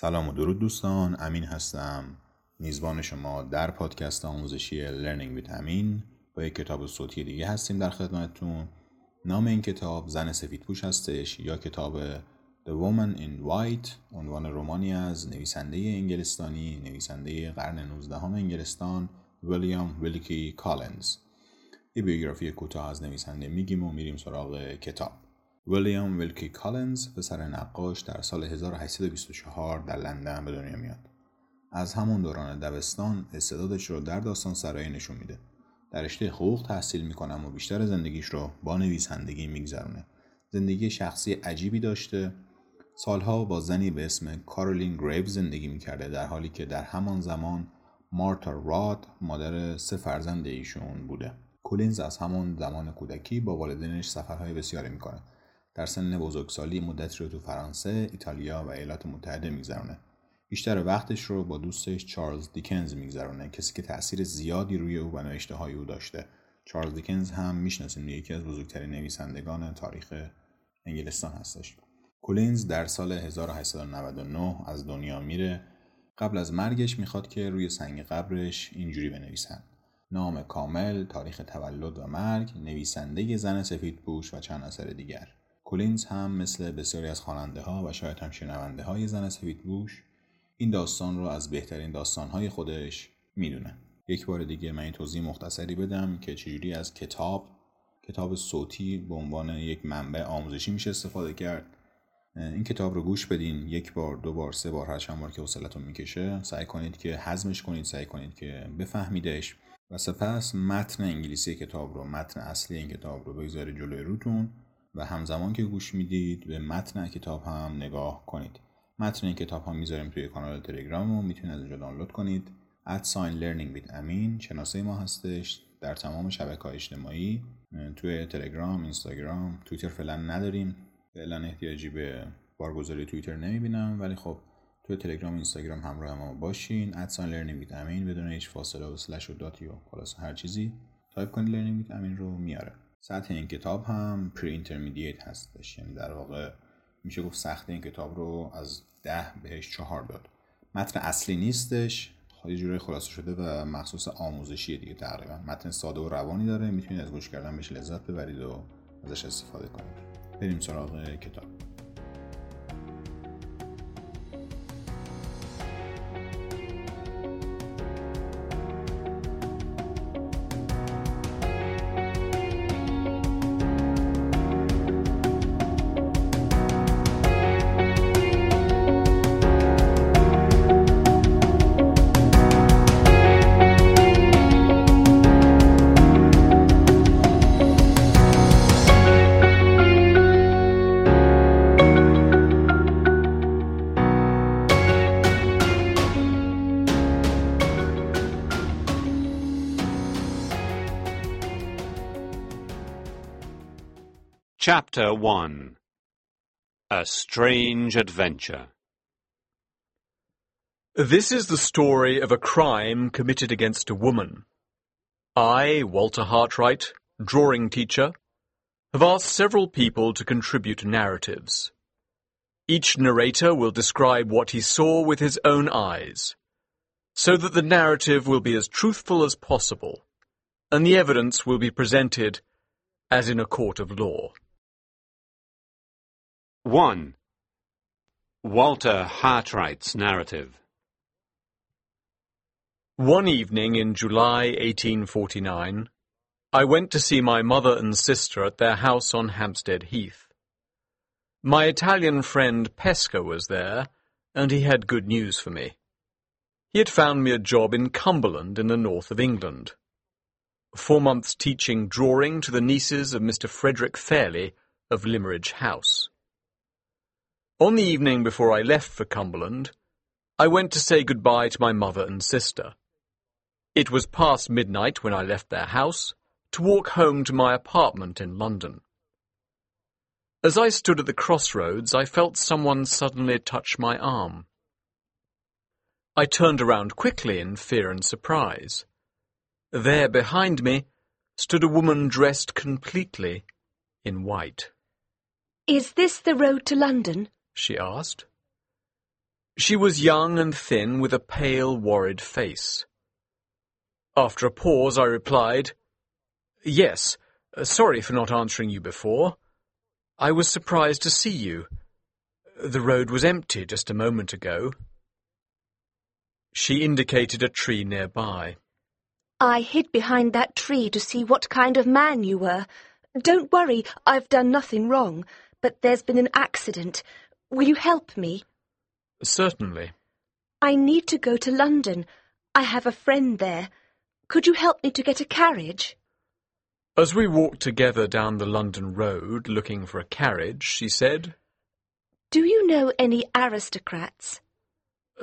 سلام و درود دوستان، امین هستم، میزبان شما در پادکست آموزشی لرنینگ ویت امین. با یک کتاب صوتی دیگه هستیم در خدمتتون. نام این کتاب زن سفیدپوش هستش یا کتاب The Woman in White، عنوان رمانی از نویسنده انگلستانی، نویسنده قرن 19 انگلستان ویلیام ویلکی کالینز. یه بیوگرافی کوتاه از نویسنده میگیم و میریم سراغ کتاب. ویلیام ویلکی کالینز پسر نقاش در سال 1824 در لندن به دنیا میاد. از همون دوران دبستان استعدادش رو در داستان سرایی نشون میده. در رشته حقوق تحصیل میکنه و بیشتر زندگیش رو با نویسندگی میگذرونه. زندگی شخصی عجیبی داشته. سالها با زنی به اسم کارولین گریو زندگی میکرده، در حالی که در همان زمان مارتا راد مادر 3 فرزند ایشون بوده. کالینز از همان زمان کودکی با والدینش سفرهای بسیاری میکنه. در سن بزرگسالی مدتی رو تو فرانسه، ایتالیا و ایالات متحده میگذرونه. بیشتر وقتش رو با دوستش چارلز دیکنز میگذرونه، کسی که تأثیر زیادی روی او و نوشته‌های او داشته. چارلز دیکنز هم میشناسیم، یکی از بزرگترین نویسندگان تاریخ انگلستان هستش. کالینز در سال 1899 از دنیا میره. قبل از مرگش میخواد که روی سنگ قبرش اینجوری بنویسن: نام کامل، تاریخ تولد و مرگ، نویسنده زن سفیدپوش و چند اثر دیگر. کالینز هم مثل بسیاری از خواننده‌ها و شاید هم شنونده‌های زن سفیدپوش این داستان رو از بهترین داستان‌های خودش میدونه. یک بار دیگه من این توضیح مختصری بدم که چجوری از کتاب صوتی به عنوان یک منبع آموزشی میشه استفاده کرد. این کتاب رو گوش بدین، یک بار، دو بار، سه بار، هر چند بار که حوصله‌تون میکشه سعی کنید که هضمش کنید، سعی کنید که بفهمیدش و سپس متن انگلیسی کتاب رو، متن اصلی این کتاب رو بگذارید جلوی روتون و همزمان که گوش میدید به متن کتاب هم نگاه کنید. متن این کتاب ها میذاریم توی کانال تلگرام و میتونید از اونجا دانلود کنید. @learningwithamin شناسه ما هستش در تمام شبکه‌های اجتماعی، توی تلگرام، اینستاگرام، توییتر فعلا نداریم. فعلا احتیاجی به بارگذاری توییتر نمیبینم، ولی خب توی تلگرام، اینستاگرام همراه ما باشین. @learningwithamin بدون هیچ فاصله و اسلش و داتی و خلاص هر چیزی تایپ کنید learningwithamin رو میاره. سطح این کتاب هم پری intermediate هستش، یعنی در واقع میشه گفت سخت این کتاب رو از 10 بهش 4 داد. متن اصلی نیستش، یه جوری خلاصه شده و مخصوص آموزشیه دیگه تقریبا. متن ساده و روانی داره، میتونید از گوش کردن بهش لذت ببرید و ازش استفاده کنید. بریم سراغ کتاب. Chapter 1. A Strange Adventure. This is the story of a crime committed against a woman. I, Walter Hartwright, drawing teacher, have asked several people to contribute narratives. Each narrator will describe what he saw with his own eyes, so that the narrative will be as truthful as possible, and the evidence will be presented as in a court of law. 1. Walter Hartwright's narrative. One evening in July 1849, I went to see my mother and sister at their house on Hampstead Heath. My Italian friend Pesca was there, and he had good news for me. He had found me a job in Cumberland in the north of England. 4 months teaching drawing to the nieces of Mr. Frederick Fairley of Limeridge House. On the evening before I left for Cumberland, I went to say goodbye to my mother and sister. It was past midnight when I left their house to walk home to my apartment in London. As I stood at the crossroads, I felt someone suddenly touch my arm. I turned around quickly in fear and surprise. There behind me stood a woman dressed completely in white. Is this the road to London? She asked. She was young and thin, with a pale, worried face. After a pause I replied, "Yes, sorry for not answering you before. I was surprised to see you. The road was empty just a moment ago." She indicated a tree nearby. "I hid behind that tree to see what kind of man you were. Don't worry, I've done nothing wrong, but there's been an accident. Will you help me?" "Certainly." "I need to go to London. I have a friend there. Could you help me to get a carriage?" As we walked together down the London road looking for a carriage, she said, "Do you know any aristocrats?"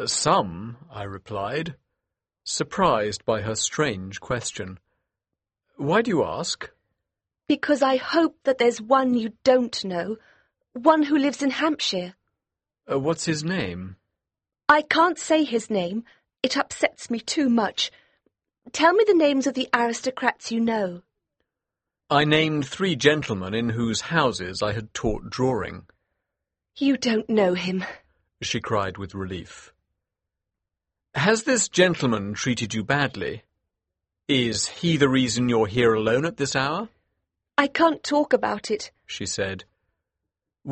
"Some," I replied, surprised by her strange question. "Why do you ask?" "Because I hope that there's one you don't know, one who lives in Hampshire." "What's his name?" "I can't say his name. It upsets me too much. Tell me the names of the aristocrats you know." I named three gentlemen in whose houses I had taught drawing. "You don't know him," she cried with relief. "Has this gentleman treated you badly? Is he the reason you're here alone at this hour?" "I can't talk about it," she said.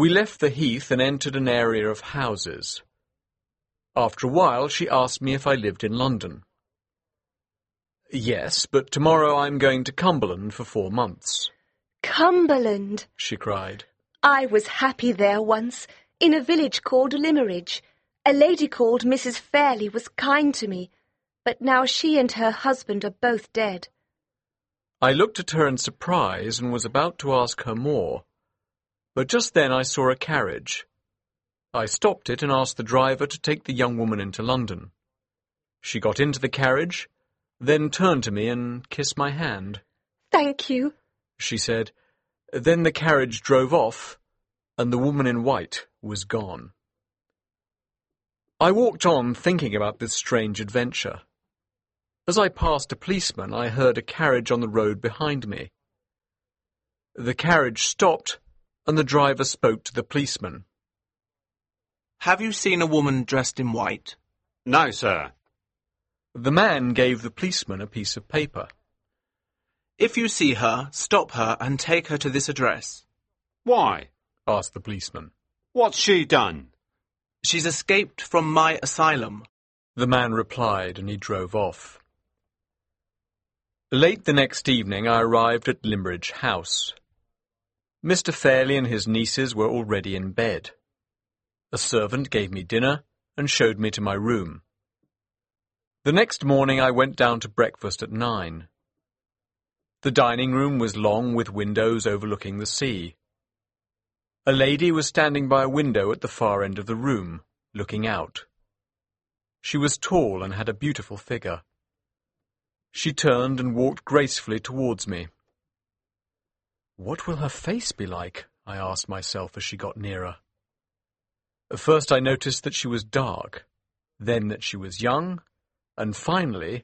We left the heath and entered an area of houses. After a while she asked me if I lived in London. "Yes, but tomorrow I'm going to Cumberland for 4 months. "Cumberland!" she cried. "I was happy there once, in a village called Limeridge. A lady called Mrs. Fairley was kind to me, but now she and her husband are both dead." I looked at her in surprise and was about to ask her more, but just then I saw a carriage. I stopped it and asked the driver to take the young woman into London. She got into the carriage, then turned to me and kissed my hand. "Thank you," she said. Then the carriage drove off, and the woman in white was gone. I walked on, thinking about this strange adventure. As I passed a policeman, I heard a carriage on the road behind me. The carriage stopped, and the driver spoke to the policeman. "Have you seen a woman dressed in white?" "No, sir." The man gave the policeman a piece of paper. "If you see her, stop her and take her to this address." "Why?" asked the policeman. "What's she done?" "She's escaped from my asylum," the man replied, and he drove off. Late the next evening I arrived at Limeridge House. Mr. Fairley and his nieces were already in bed. A servant gave me dinner and showed me to my room. The next morning I went down to breakfast at 9. The dining room was long, with windows overlooking the sea. A lady was standing by a window at the far end of the room, looking out. She was tall and had a beautiful figure. She turned and walked gracefully towards me. "What will her face be like?" I asked myself as she got nearer. At first I noticed that she was dark, then that she was young, and finally,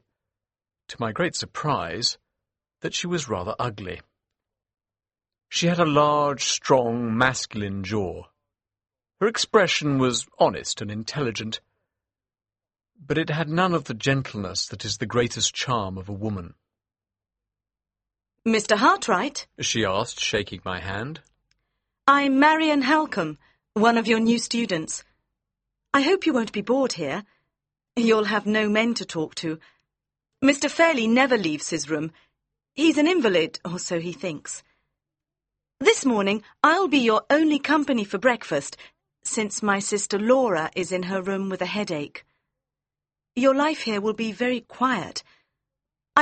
to my great surprise, that she was rather ugly. She had a large, strong, masculine jaw. Her expression was honest and intelligent, but it had none of the gentleness that is the greatest charm of a woman. "Mr. Hartwright?" she asked, shaking my hand. "I'm Marian Halcombe, one of your new students. I hope you won't be bored here. You'll have no men to talk to. Mr. Fairley never leaves his room. He's an invalid, or so he thinks. This morning I'll be your only company for breakfast, since my sister Laura is in her room with a headache. Your life here will be very quiet.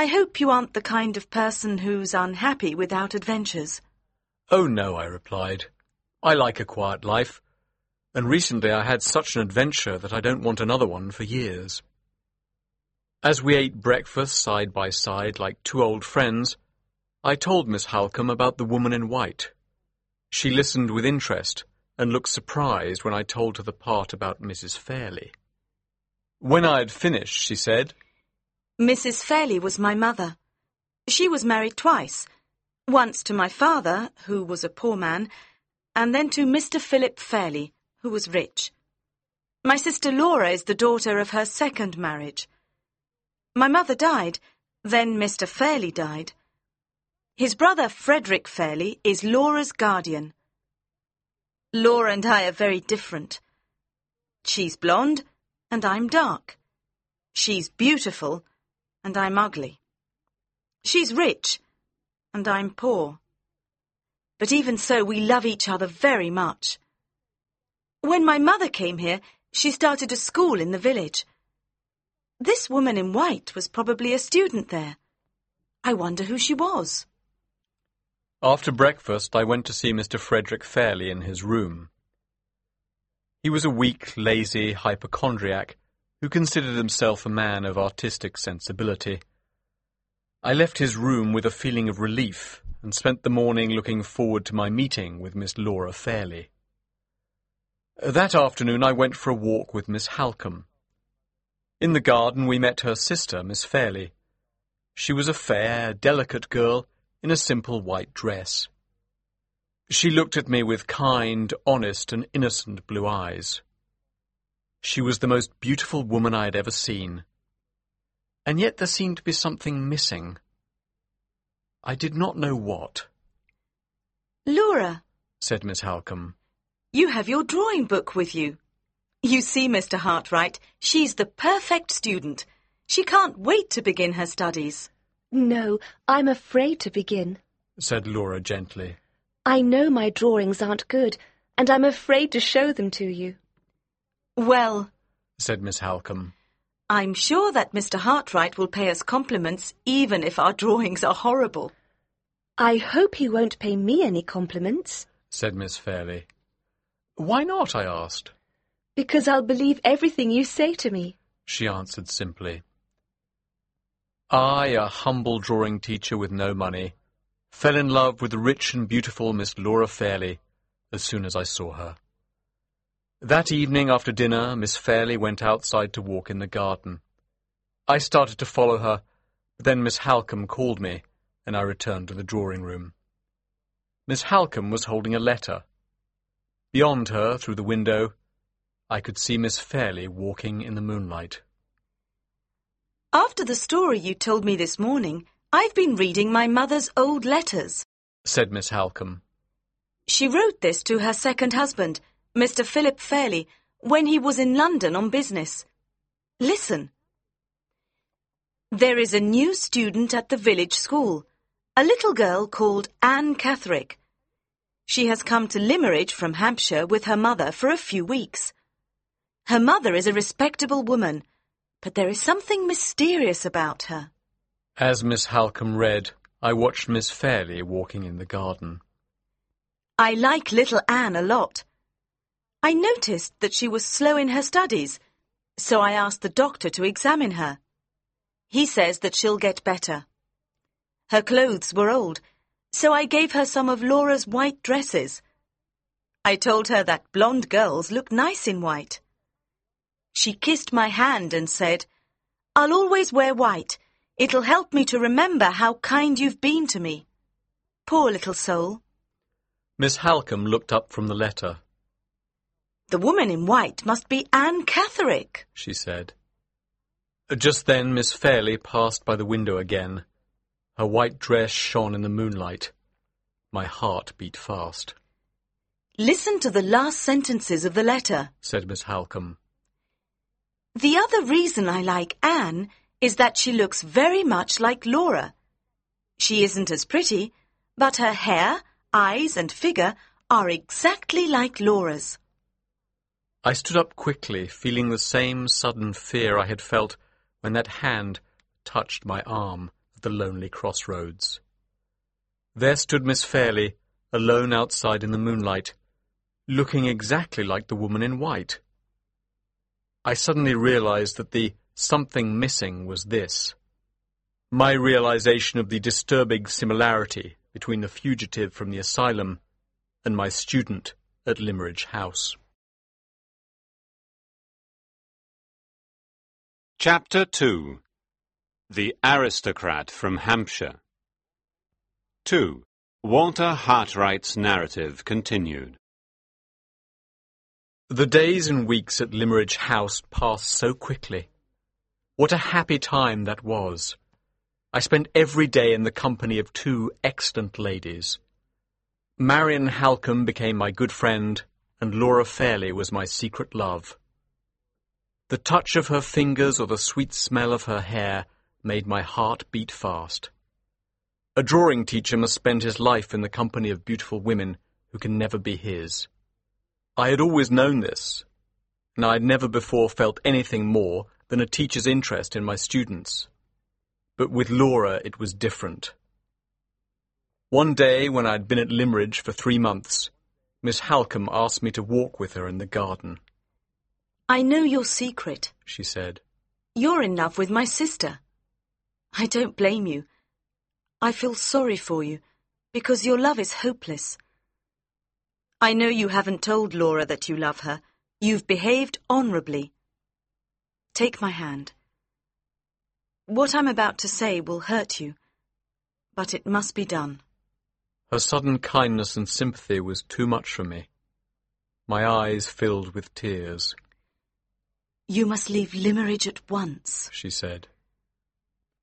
I hope you aren't the kind of person who's unhappy without adventures." "Oh, no," I replied. "I like a quiet life, and recently I had such an adventure that I don't want another one for years." As we ate breakfast side by side like two old friends, I told Miss Halcombe about the woman in white. She listened with interest and looked surprised when I told her the part about Mrs. Fairley. When I had finished, she said, "Mrs. Fairley was my mother. She was married twice, once to my father, who was a poor man, and then to Mr. Philip Fairley, who was rich. My sister Laura is the daughter of her second marriage. My mother died, then Mr. Fairley died. His brother Frederick Fairley is Laura's guardian. Laura and I are very different. She's blonde, and I'm dark. She's beautiful, and I'm ugly. She's rich, and I'm poor. But even so, we love each other very much. When my mother came here, she started a school in the village. This woman in white was probably a student there. I wonder who she was. After breakfast, I went to see Mr. Frederick Fairley in his room. He was a weak, lazy hypochondriac who considered himself a man of artistic sensibility. I left his room with a feeling of relief and spent the morning looking forward to my meeting with Miss Laura Fairley. That afternoon I went for a walk with Miss Halcombe. In the garden we met her sister, Miss Fairley. She was a fair, delicate girl in a simple white dress. She looked at me with kind, honest and innocent blue eyes. She was the most beautiful woman I had ever seen. And yet there seemed to be something missing. I did not know what. "Laura," said Miss Halcombe, "you have your drawing book with you. You see, Mr. Hartwright, she's the perfect student. She can't wait to begin her studies." "No, I'm afraid to begin," said Laura gently. "I know my drawings aren't good, and I'm afraid to show them to you." "Well," said Miss Halcombe, "I'm sure that Mr. Hartwright will pay us compliments even if our drawings are horrible." "I hope he won't pay me any compliments," said Miss Fairley. "Why not?" I asked. "Because I'll believe everything you say to me," she answered simply. I, a humble drawing teacher with no money, fell in love with the rich and beautiful Miss Laura Fairley as soon as I saw her. That evening after dinner, Miss Fairley went outside to walk in the garden. I started to follow her, but then Miss Halcombe called me, and I returned to the drawing room. Miss Halcombe was holding a letter. Beyond her, through the window, I could see Miss Fairley walking in the moonlight. "After the story you told me this morning, I've been reading my mother's old letters," said Miss Halcombe. "She wrote this to her second husband, Mr. Philip Fairley, when he was in London on business. Listen. There is a new student at the village school, a little girl called Anne Catherick. She has come to Limeridge from Hampshire with her mother for a few weeks. Her mother is a respectable woman, but there is something mysterious about her." As Miss Halcombe read, I watched Miss Fairley walking in the garden. "I like little Anne a lot. I noticed that she was slow in her studies, so I asked the doctor to examine her. He says that she'll get better. Her clothes were old, so I gave her some of Laura's white dresses. I told her that blonde girls look nice in white. She kissed my hand and said, 'I'll always wear white. It'll help me to remember how kind you've been to me.' Poor little soul." Miss Halcombe looked up from the letter. "The woman in white must be Anne Catherick," she said. Just then Miss Fairley passed by the window again. Her white dress shone in the moonlight. My heart beat fast. "Listen to the last sentences of the letter," said Miss Halcombe. "The other reason I like Anne is that she looks very much like Laura. She isn't as pretty, but her hair, eyes and figure are exactly like Laura's." I stood up quickly, feeling the same sudden fear I had felt when that hand touched my arm at the lonely crossroads. There stood Miss Fairley, alone outside in the moonlight, looking exactly like the woman in white. I suddenly realized that the something missing was this: my realization of the disturbing similarity between the fugitive from the asylum and my student at Limeridge House. Chapter 2. The Aristocrat from Hampshire. 2. Walter Hartwright's narrative continued. The days and weeks at Limeridge House passed so quickly. What a happy time that was! I spent every day in the company of two excellent ladies. Marian Halcombe became my good friend, and Laura Fairley was my secret love. The touch of her fingers or the sweet smell of her hair made my heart beat fast. A drawing teacher must spend his life in the company of beautiful women who can never be his. I had always known this, and I had never before felt anything more than a teacher's interest in my students. But with Laura it was different. One day, when I had been at Limeridge for 3 months, Miss Halcombe asked me to walk with her in the garden. "I know your secret," she said. "You're in love with my sister. I don't blame you. I feel sorry for you, because your love is hopeless. I know you haven't told Laura that you love her. You've behaved honourably. Take my hand. What I'm about to say will hurt you, but it must be done." Her sudden kindness and sympathy was too much for me. My eyes filled with tears. "You must leave Limeridge at once," she said.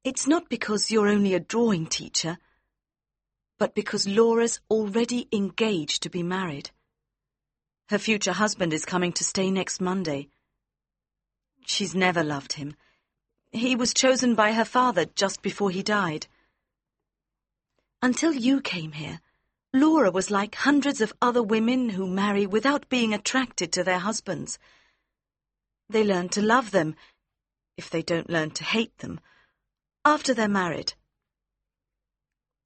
"It's not because you're only a drawing teacher, but because Laura's already engaged to be married. Her future husband is coming to stay next Monday. She's never loved him. He was chosen by her father just before he died. Until you came here, Laura was like hundreds of other women who marry without being attracted to their husbands. They learn to love them, if they don't learn to hate them, after they're married.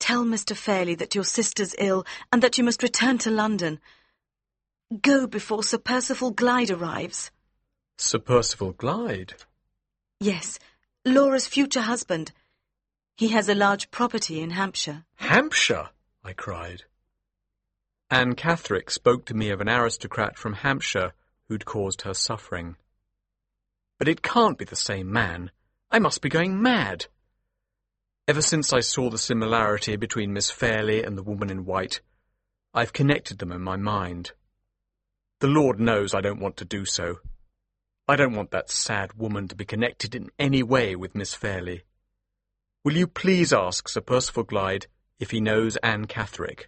Tell Mr. Fairley that your sister's ill and that you must return to London. Go before Sir Percival Glyde arrives." "Sir Percival Glyde?" "Yes, Laura's future husband. He has a large property in Hampshire." "Hampshire?" I cried. Anne Catherick spoke to me of an aristocrat from Hampshire who'd caused her suffering. "But it can't be the same man. I must be going mad." Ever since I saw the similarity between Miss Fairley and the woman in white, I've connected them in my mind. The Lord knows I don't want to do so. I don't want that sad woman to be connected in any way with Miss Fairley. Will you please ask Sir Percival Glyde if he knows Anne Catherick?"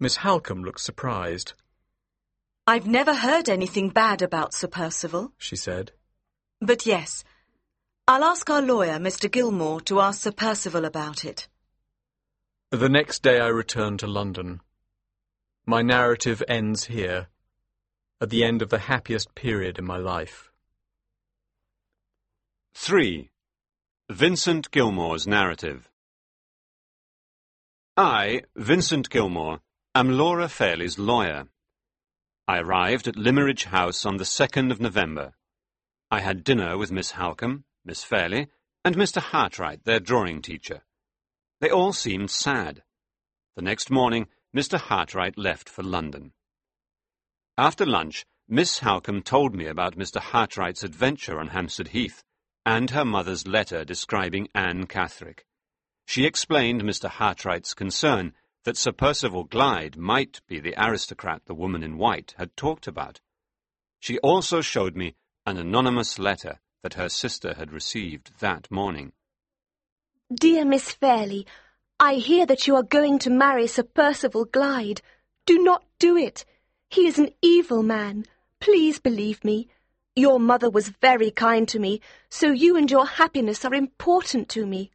Miss Halcombe looked surprised. "I've never heard anything bad about Sir Percival," she said. "But yes, I'll ask our lawyer, Mr. Gilmore, to ask Sir Percival about it." The next day I returned to London. My narrative ends here, at the end of the happiest period in my life. 3. Vincent Gilmore's narrative. I, Vincent Gilmore, am Laura Fairley's lawyer. I arrived at Limeridge House on the 2nd of November. I had dinner with Miss Halcombe, Miss Fairley, and Mr. Hartwright, their drawing teacher. They all seemed sad. The next morning, Mr. Hartwright left for London. After lunch, Miss Halcombe told me about Mr. Hartwright's adventure on Hampstead Heath, and her mother's letter describing Anne Catherick. She explained Mr. Hartwright's concern that Sir Percival Glyde might be the aristocrat the woman in white had talked about. She also showed me an anonymous letter that her sister had received that morning. "Dear Miss Fairley, I hear that you are going to marry Sir Percival Glyde. Do not do it. He is an evil man. Please believe me. Your mother was very kind to me, so you and your happiness are important to me."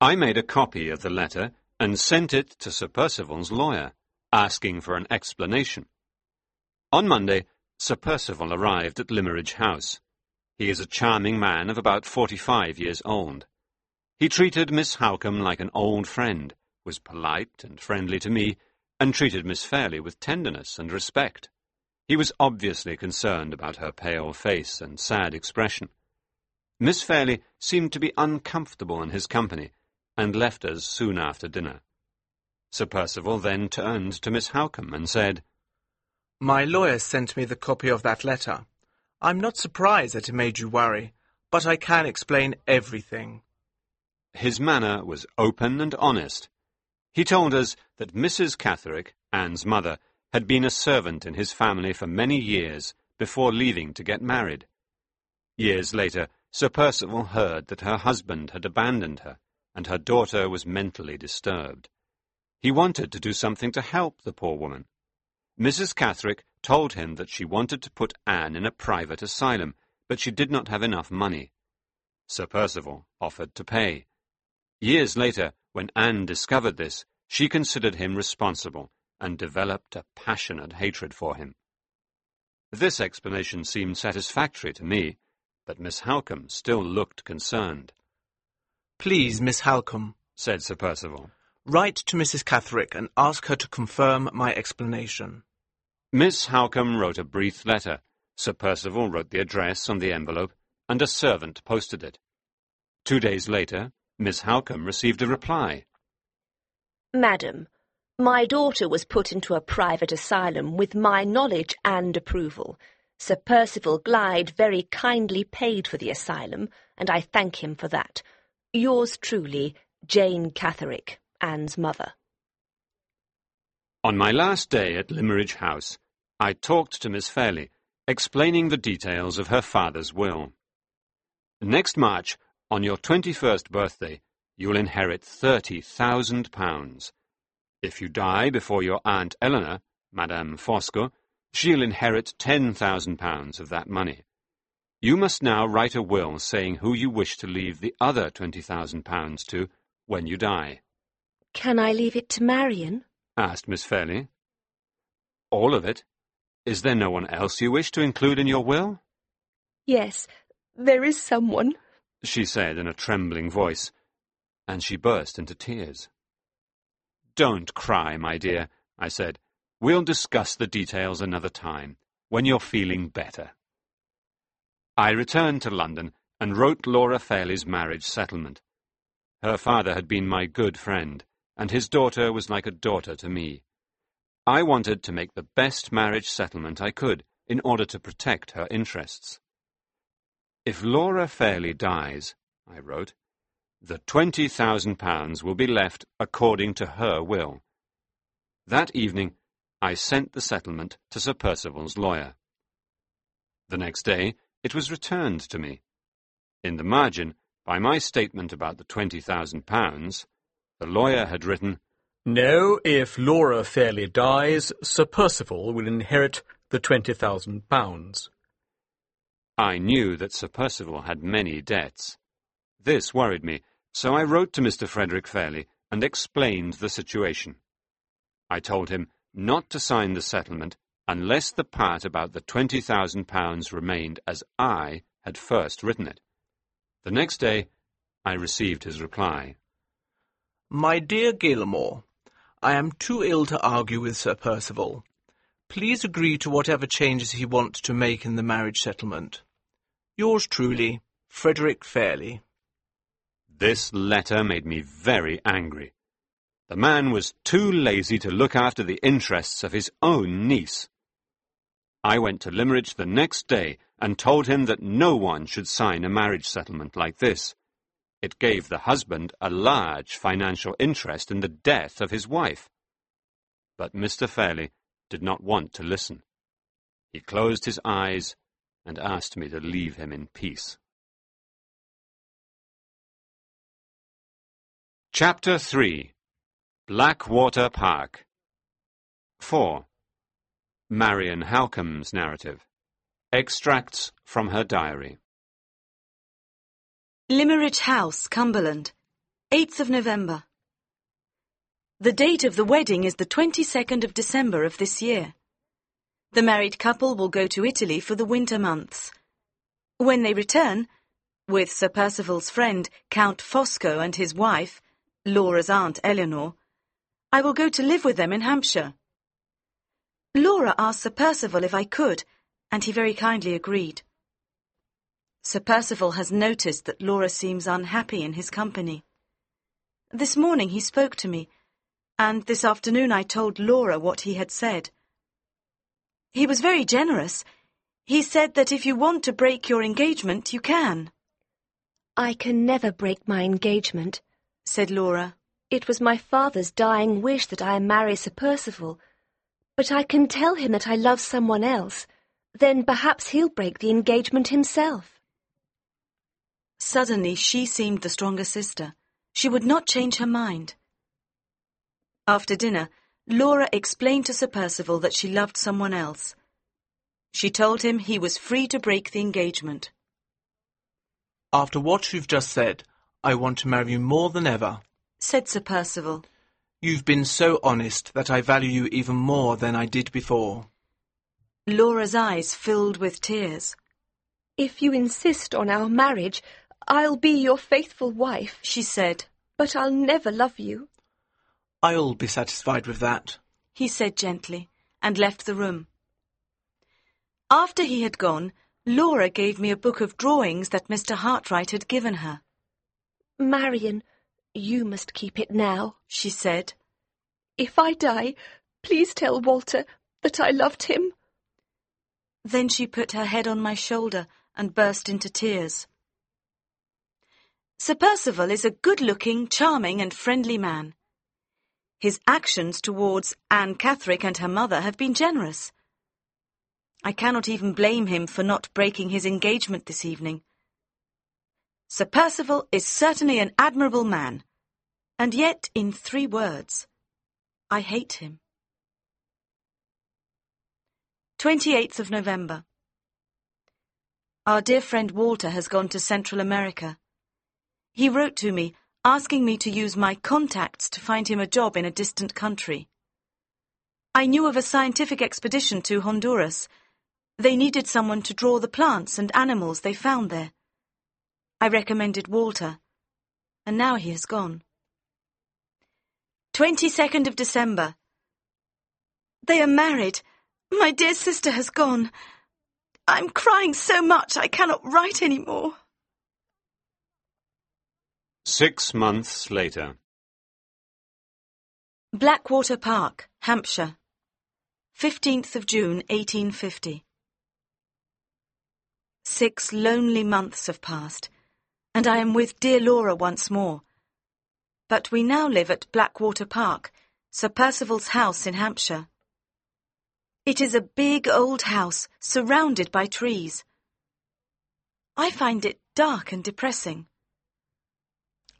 I made a copy of the letter and sent it to Sir Percival's lawyer, asking for an explanation. On Monday, Sir Percival arrived at Limeridge House. He is a charming man of about 45 years old. He treated Miss Halcombe like an old friend, was polite and friendly to me, and treated Miss Fairley with tenderness and respect. He was obviously concerned about her pale face and sad expression. Miss Fairley seemed to be uncomfortable in his company, and left us soon after dinner. Sir Percival then turned to Miss Halcombe and said, "My lawyer sent me the copy of that letter. I'm not surprised that it made you worry, but I can explain everything." His manner was open and honest. He told us that Mrs. Catherick, Anne's mother, had been a servant in his family for many years before leaving to get married. Years later, Sir Percival heard that her husband had abandoned her, and her daughter was mentally disturbed. He wanted to do something to help the poor woman. Mrs. Catherick told him that she wanted to put Anne in a private asylum, but she did not have enough money. Sir Percival offered to pay. Years later, when Anne discovered this, she considered him responsible and developed a passionate hatred for him. This explanation seemed satisfactory to me, but Miss Halcombe still looked concerned. "Please, Miss Halcombe," said Sir Percival, "write to Mrs. Catherick and ask her to confirm my explanation." Miss Halcombe wrote a brief letter. Sir Percival wrote the address on the envelope, and a servant posted it. 2 days later, Miss Halcombe received a reply. "Madam, my daughter was put into a private asylum with my knowledge and approval. Sir Percival Glyde very kindly paid for the asylum, and I thank him for that. Yours truly, Jane Catherick, Anne's mother." On my last day at Limeridge House, I talked to Miss Fairley, explaining the details of her father's will. "Next March, on your 21st birthday, you'll inherit £30,000. If you die before your Aunt Eleanor, Madame Fosco, she'll inherit £10,000 of that money. You must now write a will saying who you wish to leave the other £20,000 to when you die." "Can I leave it to Marian?" asked Miss Fairley. "All of it. Is there no one else you wish to include in your will?" "Yes, there is someone," she said in a trembling voice, and she burst into tears. "Don't cry, my dear," I said. "We'll discuss the details another time, when you're feeling better." I returned to London and wrote Laura Fairley's marriage settlement. Her father had been my good friend, and his daughter was like a daughter to me. I wanted to make the best marriage settlement I could in order to protect her interests. "If Laura Fairley dies," I wrote, "the £20,000 will be left according to her will." That evening, I sent the settlement to Sir Percival's lawyer. The next day, it was returned to me. In the margin, by my statement about the £20,000, the lawyer had written, "No, if Laura Fairley dies, Sir Percival will inherit the £20,000. I knew that Sir Percival had many debts. This worried me, so I wrote to Mr. Frederick Fairley and explained the situation. I told him not to sign the settlement unless the part about the £20,000 remained as I had first written it. The next day, I received his reply. "My dear Gilmore, I am too ill to argue with Sir Percival. Please agree to whatever changes he wants to make in the marriage settlement. Yours truly, Frederick Fairley." This letter made me very angry. The man was too lazy to look after the interests of his own niece. I went to Limeridge the next day and told him that no one should sign a marriage settlement like this. It gave the husband a large financial interest in the death of his wife. But Mr. Fairley did not want to listen. He closed his eyes and asked me to leave him in peace. Chapter 3. Blackwater Park. 4. Marian Halcombe's narrative. Extracts from her diary. Limeridge House, Cumberland, 8th of November. The date of the wedding is the 22nd of December of this year. The married couple will go to Italy for the winter months. When they return, with Sir Percival's friend Count Fosco and his wife, Laura's aunt Eleanor, I will go to live with them in Hampshire. Laura asked Sir Percival if I could, and he very kindly agreed. Sir Percival has noticed that Laura seems unhappy in his company. This morning he spoke to me, and this afternoon I told Laura what he had said. He was very generous. He said that if you want to break your engagement, you can. "I can never break my engagement," said Laura. "It was my father's dying wish that I marry Sir Percival. But I can tell him that I love someone else. Then perhaps he'll break the engagement himself." Suddenly she seemed the stronger sister. She would not change her mind. After dinner, Laura explained to Sir Percival that she loved someone else. She told him he was free to break the engagement. "After what you've just said, I want to marry you more than ever," said Sir Percival. "You've been so honest that I value you even more than I did before." Laura's eyes filled with tears. "If you insist on our marriage, I'll be your faithful wife," she said, "but I'll never love you." "I'll be satisfied with that," he said gently, and left the room. After he had gone, Laura gave me a book of drawings that Mr. Hartwright had given her. "Marian, you must keep it now," she said. "If I die, please tell Walter that I loved him." Then she put her head on my shoulder and burst into tears. Sir Percival is a good-looking, charming and friendly man. His actions towards Anne Catherick and her mother have been generous. I cannot even blame him for not breaking his engagement this evening. Sir Percival is certainly an admirable man, and yet, in 3 words, I hate him. 28th of November. Our dear friend Walter has gone to Central America. He wrote to me, asking me to use my contacts to find him a job in a distant country. I knew of a scientific expedition to Honduras. They needed someone to draw the plants and animals they found there. I recommended Walter, and now he has gone. 22nd of December. They are married. My dear sister has gone. I'm crying so much I cannot write any more. 6 months later. Blackwater Park, Hampshire, 15th of June, 1850. 6 lonely months have passed, and I am with dear Laura once more. But we now live at Blackwater Park, Sir Percival's house in Hampshire. It is a big old house surrounded by trees. I find it dark and depressing.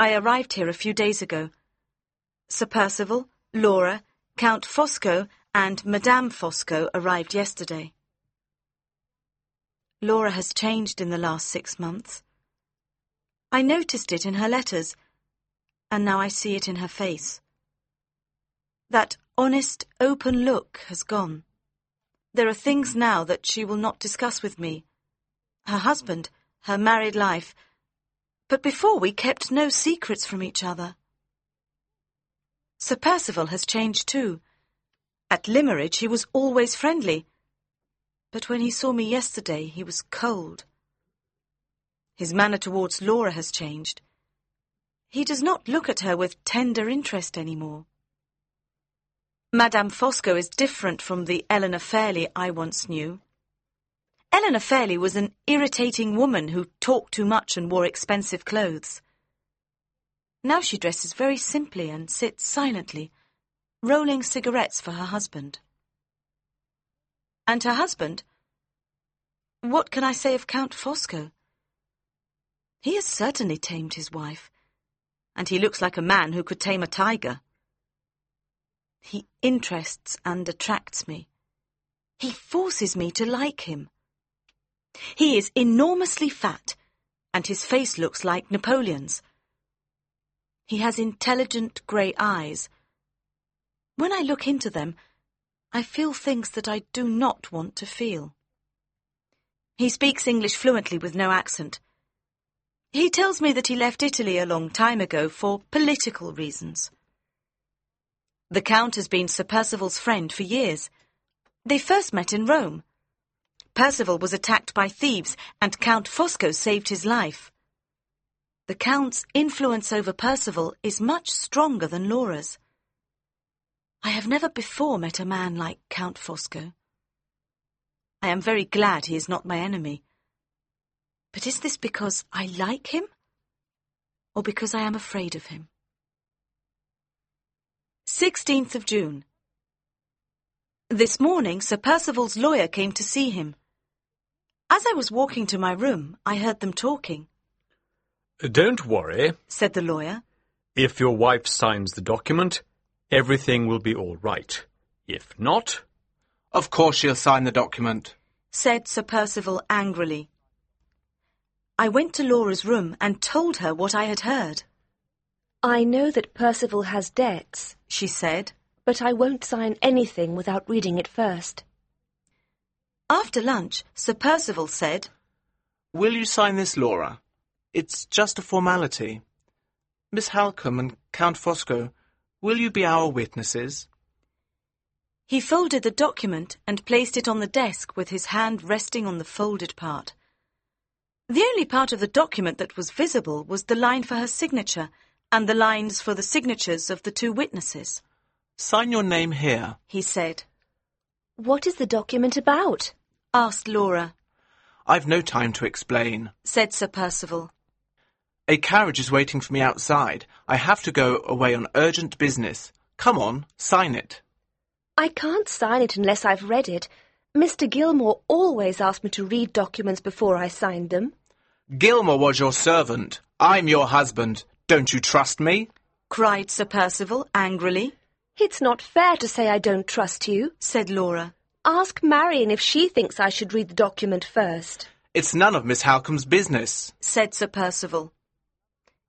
I arrived here a few days ago. Sir Percival, Laura, Count Fosco and Madame Fosco arrived yesterday. Laura has changed in the last 6 months. I noticed it in her letters, and now I see it in her face. That honest, open look has gone. There are things now that she will not discuss with me. Her husband, her married life. But before we kept no secrets from each other. Sir Percival has changed too. At Limeridge he was always friendly, but when he saw me yesterday he was cold. His manner towards Laura has changed. He does not look at her with tender interest any more. Madame Fosco is different from the Eleanor Fairley I once knew. Eleanor Fairley was an irritating woman who talked too much and wore expensive clothes. Now she dresses very simply and sits silently, rolling cigarettes for her husband. And her husband? What can I say of Count Fosco? He has certainly tamed his wife, and he looks like a man who could tame a tiger. He interests and attracts me. He forces me to like him. He is enormously fat, and his face looks like Napoleon's. He has intelligent grey eyes. When I look into them, I feel things that I do not want to feel. He speaks English fluently with no accent. He tells me that he left Italy a long time ago for political reasons. The Count has been Sir Percival's friend for years. They first met in Rome. Percival was attacked by thieves, and Count Fosco saved his life. The Count's influence over Percival is much stronger than Laura's. I have never before met a man like Count Fosco. I am very glad he is not my enemy. But is this because I like him, or because I am afraid of him? 16th of June. This morning Sir Percival's lawyer came to see him. As I was walking to my room, I heard them talking. Don't worry, said the lawyer. If your wife signs the document, everything will be all right. If not... Of course she'll sign the document, said Sir Percival angrily. I went to Laura's room and told her what I had heard. I know that Percival has debts, she said, but I won't sign anything without reading it first. After lunch, Sir Percival said, Will you sign this, Laura? It's just a formality. Miss Halcombe and Count Fosco, will you be our witnesses? He folded the document and placed it on the desk with his hand resting on the folded part. The only part of the document that was visible was the line for her signature and the lines for the signatures of the two witnesses. Sign your name here, he said. What is the document about? Asked Laura. I've no time to explain, said Sir Percival. A carriage is waiting for me outside. I have to go away on urgent business. Come on, sign it. I can't sign it unless I've read it. Mr. Gilmore always asked me to read documents before I signed them. Gilmore was your servant. I'm your husband. Don't you trust me? Cried Sir Percival angrily. It's not fair to say I don't trust you, said Laura. Ask Marian if she thinks I should read the document first. It's none of Miss Halcombe's business, said Sir Percival.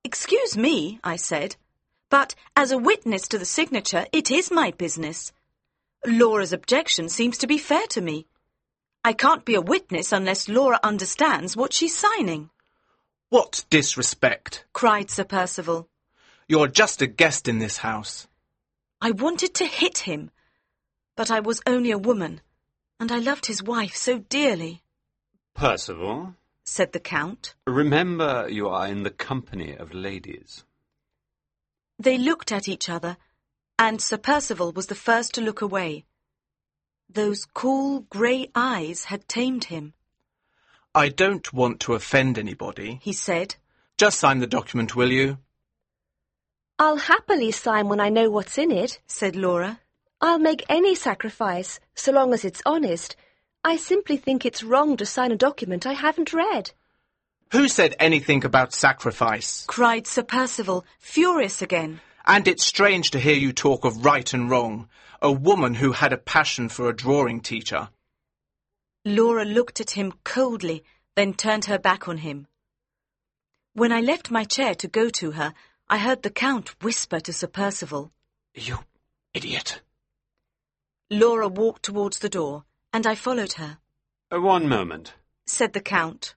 Excuse me, I said, but as a witness to the signature, it is my business. Laura's objection seems to be fair to me. I can't be a witness unless Laura understands what she's signing. What disrespect! Cried Sir Percival. You're just a guest in this house. I wanted to hit him, but I was only a woman, and I loved his wife so dearly. Percival, said the Count, remember you are in the company of ladies. They looked at each other, and Sir Percival was the first to look away. Those cool grey eyes had tamed him. I don't want to offend anybody, he said. Just sign the document, will you? I'll happily sign when I know what's in it, said Laura. I'll make any sacrifice, so long as it's honest. I simply think it's wrong to sign a document I haven't read. Who said anything about sacrifice? Cried Sir Percival, furious again. And it's strange to hear you talk of right and wrong, a woman who had a passion for a drawing teacher. Laura looked at him coldly, then turned her back on him. When I left my chair to go to her, I heard the Count whisper to Sir Percival, You idiot! Laura walked towards the door, and I followed her. One moment, said the Count.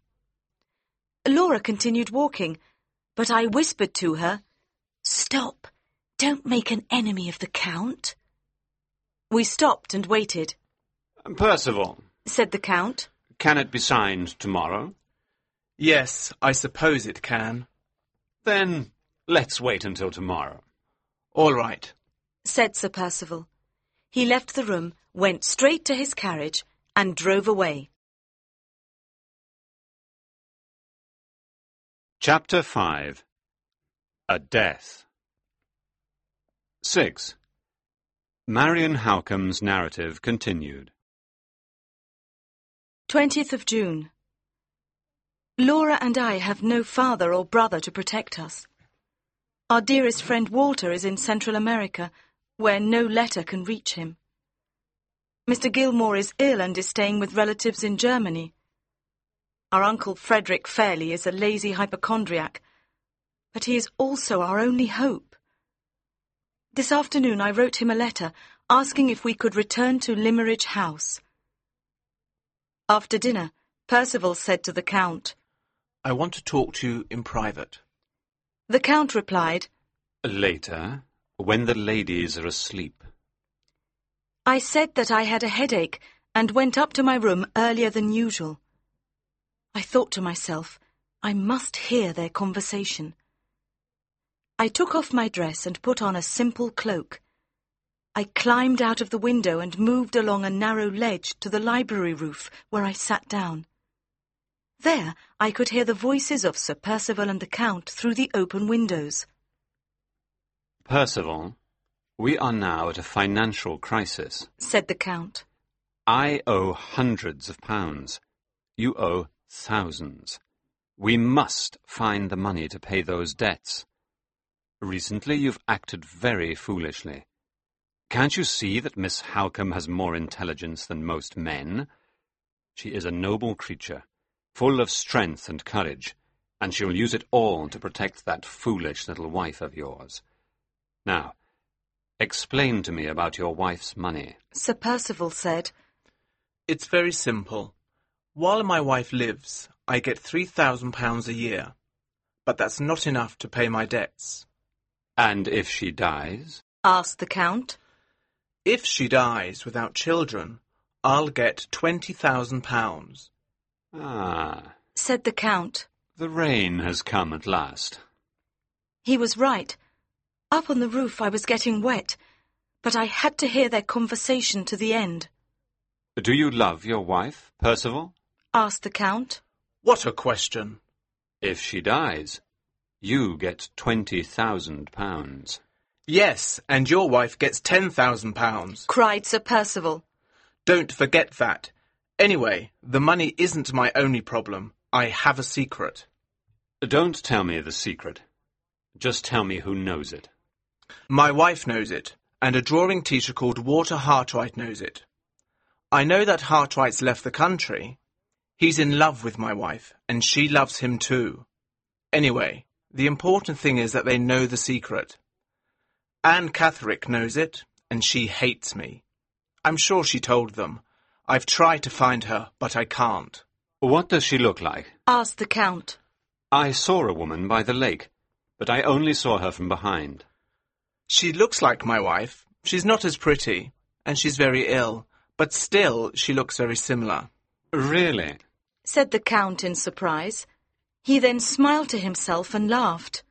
Laura continued walking, but I whispered to her, Stop! Don't make an enemy of the Count. We stopped and waited. Percival, said the Count. Can it be signed tomorrow? Yes, I suppose it can. Then let's wait until tomorrow. All right, said Sir Percival. He left the room, went straight to his carriage, and drove away. Chapter 5. A Death. 6. Marian Halcombe's narrative continued. 20th of June. Laura and I have no father or brother to protect us. Our dearest friend Walter is in Central America, where no letter can reach him. Mr. Gilmore is ill and is staying with relatives in Germany. Our uncle Frederick Fairley is a lazy hypochondriac, but he is also our only hope. This afternoon I wrote him a letter asking if we could return to Limeridge House. After dinner, Percival said to the Count, I want to talk to you in private. The Count replied, Later, when the ladies are asleep. I said that I had a headache and went up to my room earlier than usual. I thought to myself, I must hear their conversation. I took off my dress and put on a simple cloak. I climbed out of the window and moved along a narrow ledge to the library roof, where I sat down. There I could hear the voices of Sir Percival and the Count through the open windows. Percival, "We are now at a financial crisis," said the Count. "I owe hundreds of pounds. You owe thousands. We must find the money to pay those debts. Recently you've acted very foolishly. Can't you see that Miss Halcombe has more intelligence than most men? She is a noble creature, full of strength and courage, and she'll use it all to protect that foolish little wife of yours. Now, explain to me about your wife's money," Sir Percival said. "It's very simple. While my wife lives, I get £3,000 a year, but that's not enough to pay my debts." "And if she dies?" asked the Count. "If she dies without children, I'll get £20,000. "Ah," said the Count. "The rain has come at last." He was right. Up on the roof I was getting wet, but I had to hear their conversation to the end. "Do you love your wife, Percival?" asked the Count. "What a question!" "If she dies, you get £20,000. "Yes, and your wife gets £10,000, cried Sir Percival. "Don't forget that. Anyway, the money isn't my only problem. I have a secret." "Don't tell me the secret. Just tell me who knows it." "My wife knows it, and a drawing teacher called Walter Hartwright knows it. I know that Hartwright's left the country. He's in love with my wife, and she loves him too. Anyway, the important thing is that they know the secret. Anne Catherick knows it, and she hates me. I'm sure she told them. I've tried to find her, but I can't." "What does she look like?" asked the Count. "I saw a woman by the lake, but I only saw her from behind." "She looks like my wife. She's not as pretty, and she's very ill, but still she looks very similar." "Really?" said the Count in surprise. He then smiled to himself and laughed.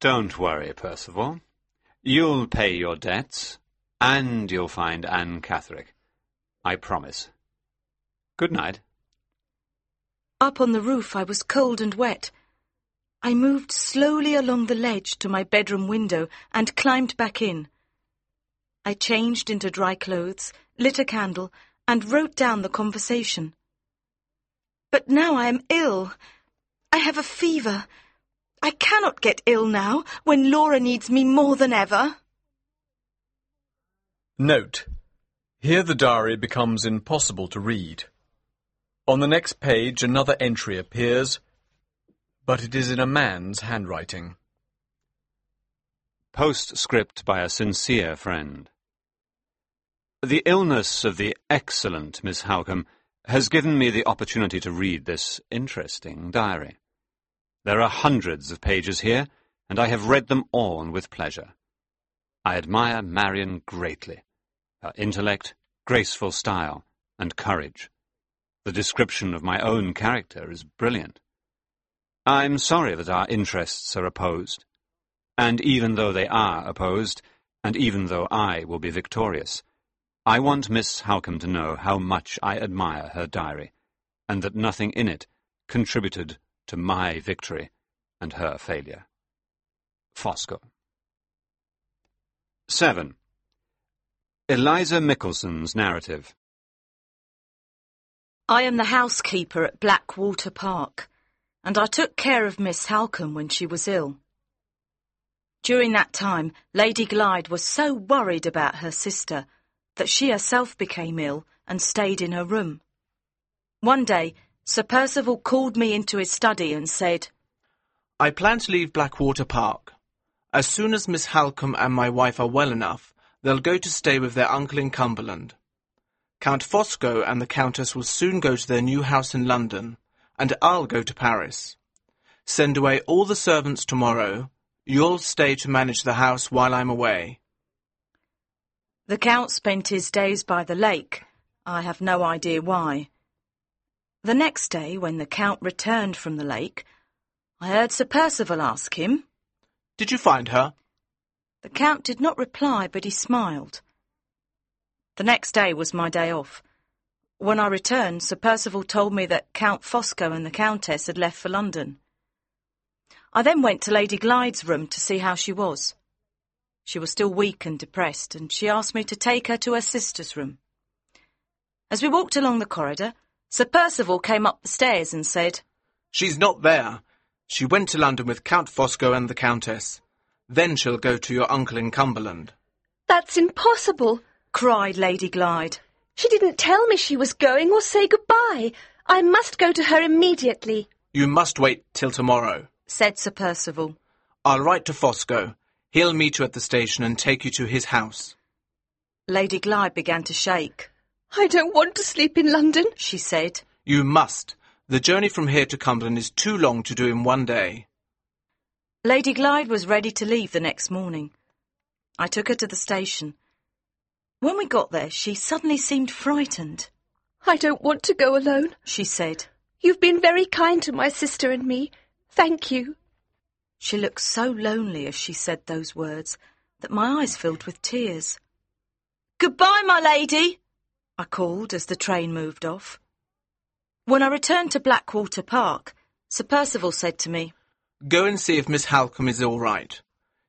"Don't worry, Percival. You'll pay your debts, and you'll find Anne Catherick. I promise. Good night." Up on the roof I was cold and wet. I moved slowly along the ledge to my bedroom window and climbed back in. I changed into dry clothes, lit a candle, and wrote down the conversation. "But now I am ill. I have a fever. I cannot get ill now, when Laura needs me more than ever." Note: here the diary becomes impossible to read. On the next page another entry appears, but it is in a man's handwriting. Postscript by a sincere friend. The illness of the excellent Miss Halcombe has given me the opportunity to read this interesting diary. There are hundreds of pages here, and I have read them all with pleasure. I admire Marian greatly, her intellect, graceful style, and courage. The description of my own character is brilliant. I'm sorry that our interests are opposed, and even though they are opposed, and even though I will be victorious, I want Miss Halcombe to know how much I admire her diary, and that nothing in it contributed to my victory and her failure. Fosco. 7. Eliza Mickelson's narrative. I am the housekeeper at Blackwater Park, and I took care of Miss Halcombe when she was ill. During that time, Lady Glyde was so worried about her sister that she herself became ill and stayed in her room. One day, Sir Percival called me into his study and said, "I plan to leave Blackwater Park. As soon as Miss Halcombe and my wife are well enough, they'll go to stay with their uncle in Cumberland. Count Fosco and the Countess will soon go to their new house in London, and I'll go to Paris. Send away all the servants tomorrow. You'll stay to manage the house while I'm away." The Count spent his days by the lake. I have no idea why. The next day, when the Count returned from the lake, I heard Sir Percival ask him, "Did you find her?" The Count did not reply, but he smiled. The next day was my day off. When I returned, Sir Percival told me that Count Fosco and the Countess had left for London. I then went to Lady Glyde's room to see how she was. She was still weak and depressed, and she asked me to take her to her sister's room. As we walked along the corridor, Sir Percival came up the stairs and said, "She's not there. She went to London with Count Fosco and the Countess. Then she'll go to your uncle in Cumberland." "That's impossible," cried Lady Glyde. "She didn't tell me she was going or say goodbye. I must go to her immediately." "You must wait till tomorrow," said Sir Percival. "I'll write to Fosco. He'll meet you at the station and take you to his house." Lady Glyde began to shake. "I don't want to sleep in London," she said. "You must. The journey from here to Cumberland is too long to do in one day." Lady Glyde was ready to leave the next morning. I took her to the station. When we got there, she suddenly seemed frightened. "I don't want to go alone," she said. "You've been very kind to my sister and me. Thank you." She looked so lonely as she said those words that my eyes filled with tears. "Goodbye, my lady," I called as the train moved off. When I returned to Blackwater Park, Sir Percival said to me, "Go and see if Miss Halcombe is all right.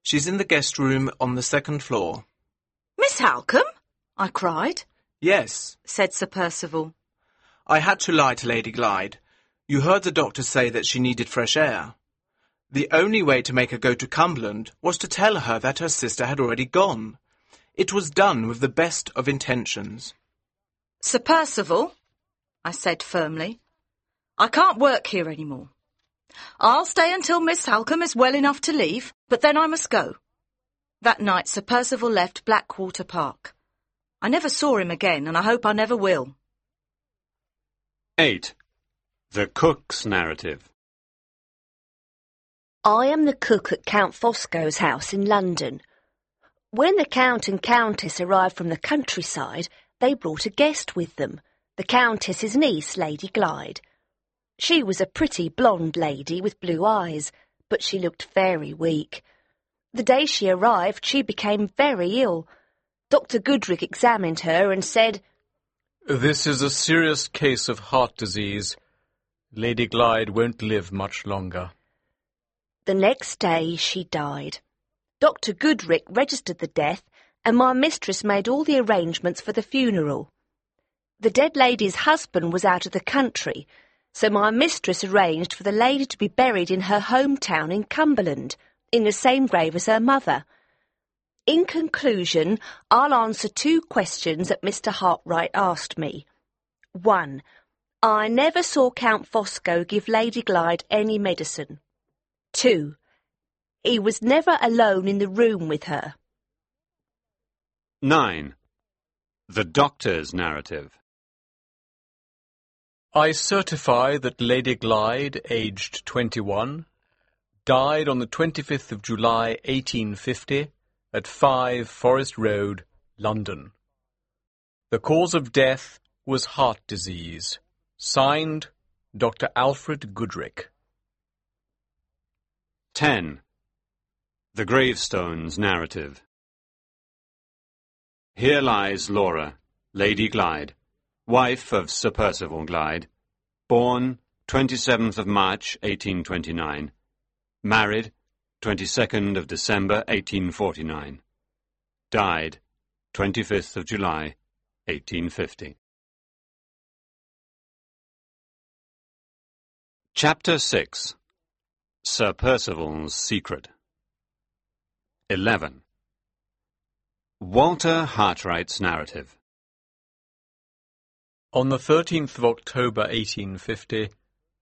She's in the guest room on the second floor." "Miss Halcombe?" I cried. "Yes," said Sir Percival. "I had to lie to Lady Glyde. You heard the doctor say that she needed fresh air. The only way to make her go to Cumberland was to tell her that her sister had already gone. It was done with the best of intentions." "Sir Percival," I said firmly, "I can't work here any more. I'll stay until Miss Halcombe is well enough to leave, but then I must go." That night Sir Percival left Blackwater Park. I never saw him again, and I hope I never will. 8. The Cook's Narrative. I am the cook at Count Fosco's house in London. When the Count and Countess arrived from the countryside, they brought a guest with them, the Countess's niece, Lady Glyde. She was a pretty blonde lady with blue eyes, but she looked very weak. The day she arrived, she became very ill. Dr. Goodrick examined her and said, "This is a serious case of heart disease. Lady Glyde won't live much longer." The next day she died. Dr. Goodrick registered the death, and my mistress made all the arrangements for the funeral. The dead lady's husband was out of the country, so my mistress arranged for the lady to be buried in her hometown in Cumberland, in the same grave as her mother. In conclusion, I'll answer two questions that Mr. Hartwright asked me. 1. I never saw Count Fosco give Lady Glyde any medicine. 2. He was never alone in the room with her. 9. The Doctor's Narrative. I certify that Lady Glyde, aged 21, died on the 25th of July, 1850, at 5 Forest Road, London. The cause of death was heart disease. Signed, Dr. Alfred Goodrick. 10. The Gravestone's Narrative. Here lies Laura, Lady Glyde, wife of Sir Percival Glyde, born 27th of March, 1829, married 22nd of December, 1849, died 25th of July, 1850. Chapter 6. Sir Percival's Secret. 11. Walter Hartwright's Narrative. On the 13th of October, 1850,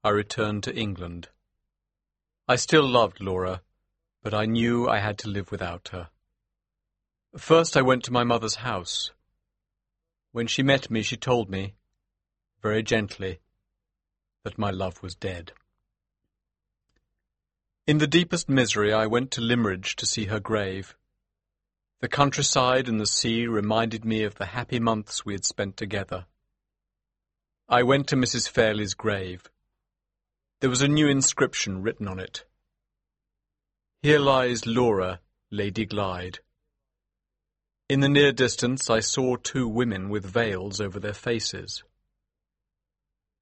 I returned to England. I still loved Laura, but I knew I had to live without her. First I went to my mother's house. When she met me, she told me, very gently, that my love was dead. In the deepest misery, I went to Limeridge to see her grave. The countryside and the sea reminded me of the happy months we had spent together. I went to Mrs. Fairley's grave. There was a new inscription written on it. Here lies Laura, Lady Glyde. In the near distance I saw two women with veils over their faces.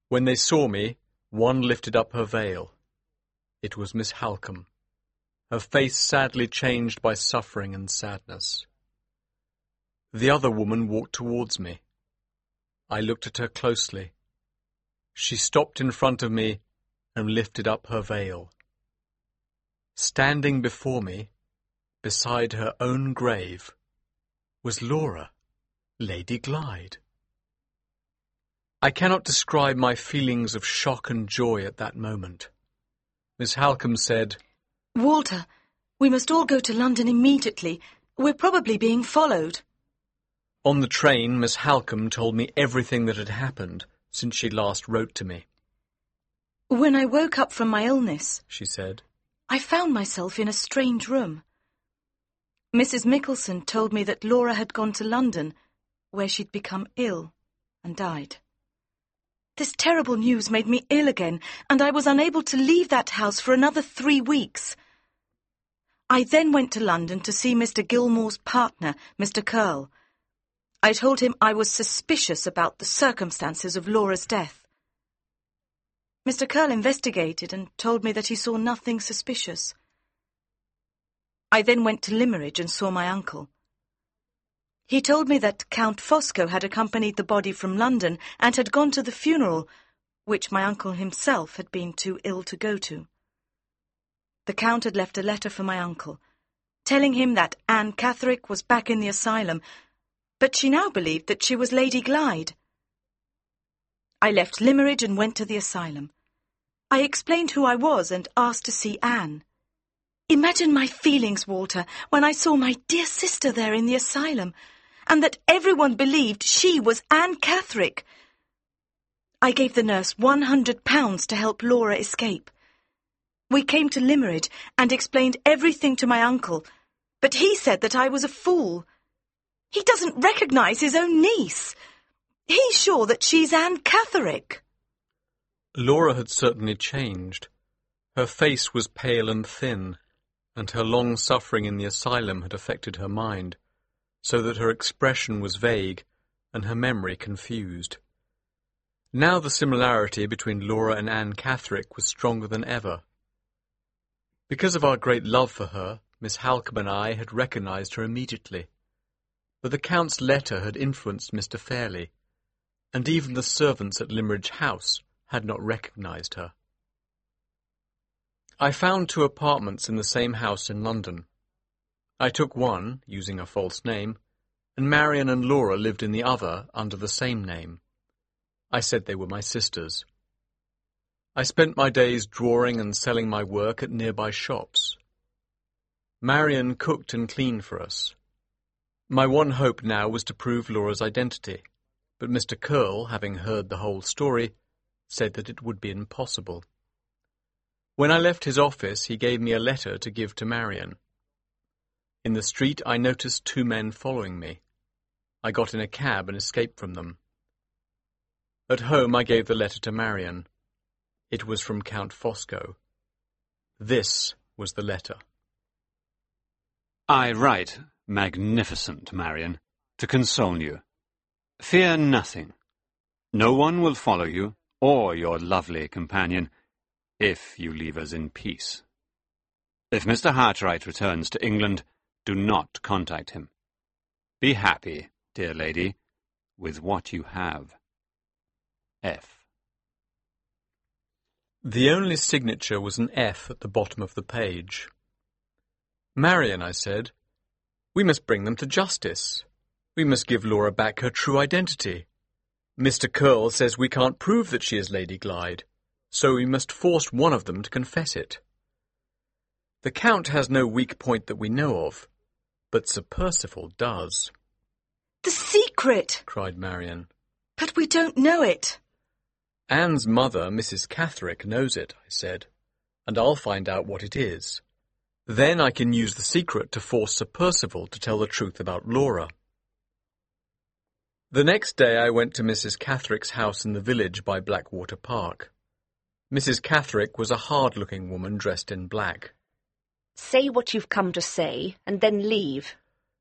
When they saw me, one lifted up her veil. It was Miss Halcombe. her face sadly changed by suffering and sadness. The other woman walked towards me. I looked at her closely. She stopped in front of me and lifted up her veil. Standing before me, beside her own grave, was Laura, Lady Glyde. I cannot describe my feelings of shock and joy at that moment. Miss Halcombe said, "Walter, we must all go to London immediately. We're probably being followed." On the train, Miss Halcombe told me everything that had happened since she last wrote to me. "When I woke up from my illness," she said, "I found myself in a strange room. Mrs. Mickelson told me that Laura had gone to London, where she'd become ill and died. This terrible news made me ill again, and I was unable to leave that house for another 3 weeks. I then went to London to see Mr. Gilmore's partner, Mr. Curl. I told him I was suspicious about the circumstances of Laura's death. Mr. Curl investigated and told me that he saw nothing suspicious. I then went to Limeridge and saw my uncle. He told me that Count Fosco had accompanied the body from London and had gone to the funeral, which my uncle himself had been too ill to go to. The Count had left a letter for my uncle, telling him that Anne Catherick was back in the asylum, but she now believed that she was Lady Glyde. I left Limeridge and went to the asylum. I explained who I was and asked to see Anne. Imagine my feelings, Walter, when I saw my dear sister there in the asylum, and that everyone believed she was Anne Catherick. I gave the nurse £100 to help Laura escape. We came to Limeridge and explained everything to my uncle, but he said that I was a fool. He doesn't recognise his own niece. He's sure that she's Anne Catherick." Laura had certainly changed. Her face was pale and thin, and her long suffering in the asylum had affected her mind, so that her expression was vague and her memory confused. Now the similarity between Laura and Anne Catherick was stronger than ever. Because of our great love for her, Miss Halcombe and I had recognised her immediately. But the Count's letter had influenced Mr. Fairley, and even the servants at Limeridge House had not recognised her. I found 2 apartments in the same house in London. I took one, using a false name, and Marian and Laura lived in the other under the same name. I said they were my sisters. I spent my days drawing and selling my work at nearby shops. Marian cooked and cleaned for us. My one hope now was to prove Laura's identity, but Mr. Curl, having heard the whole story, said that it would be impossible. When I left his office, he gave me a letter to give to Marian. In the street, I noticed 2 men following me. I got in a cab and escaped from them. At home, I gave the letter to Marian. It was from Count Fosco. This was the letter. "I write, magnificent Marian, to console you. Fear nothing. No one will follow you, or your lovely companion, if you leave us in peace. If Mr. Hartwright returns to England, do not contact him. Be happy, dear lady, with what you have. F." The only signature was an F at the bottom of the page. "Marian," I said, "we must bring them to justice. We must give Laura back her true identity. Mr. Curl says we can't prove that she is Lady Glyde, so we must force one of them to confess it. The Count has no weak point that we know of, but Sir Percival does." "The secret!" cried Marian. "But we don't know it." "Anne's mother, Mrs. Catherick, knows it," I said, "and I'll find out what it is. Then I can use the secret to force Sir Percival to tell the truth about Laura." The next day I went to Mrs. Catherick's house in the village by Blackwater Park. Mrs. Catherick was a hard-looking woman dressed in black. "Say what you've come to say, and then leave,"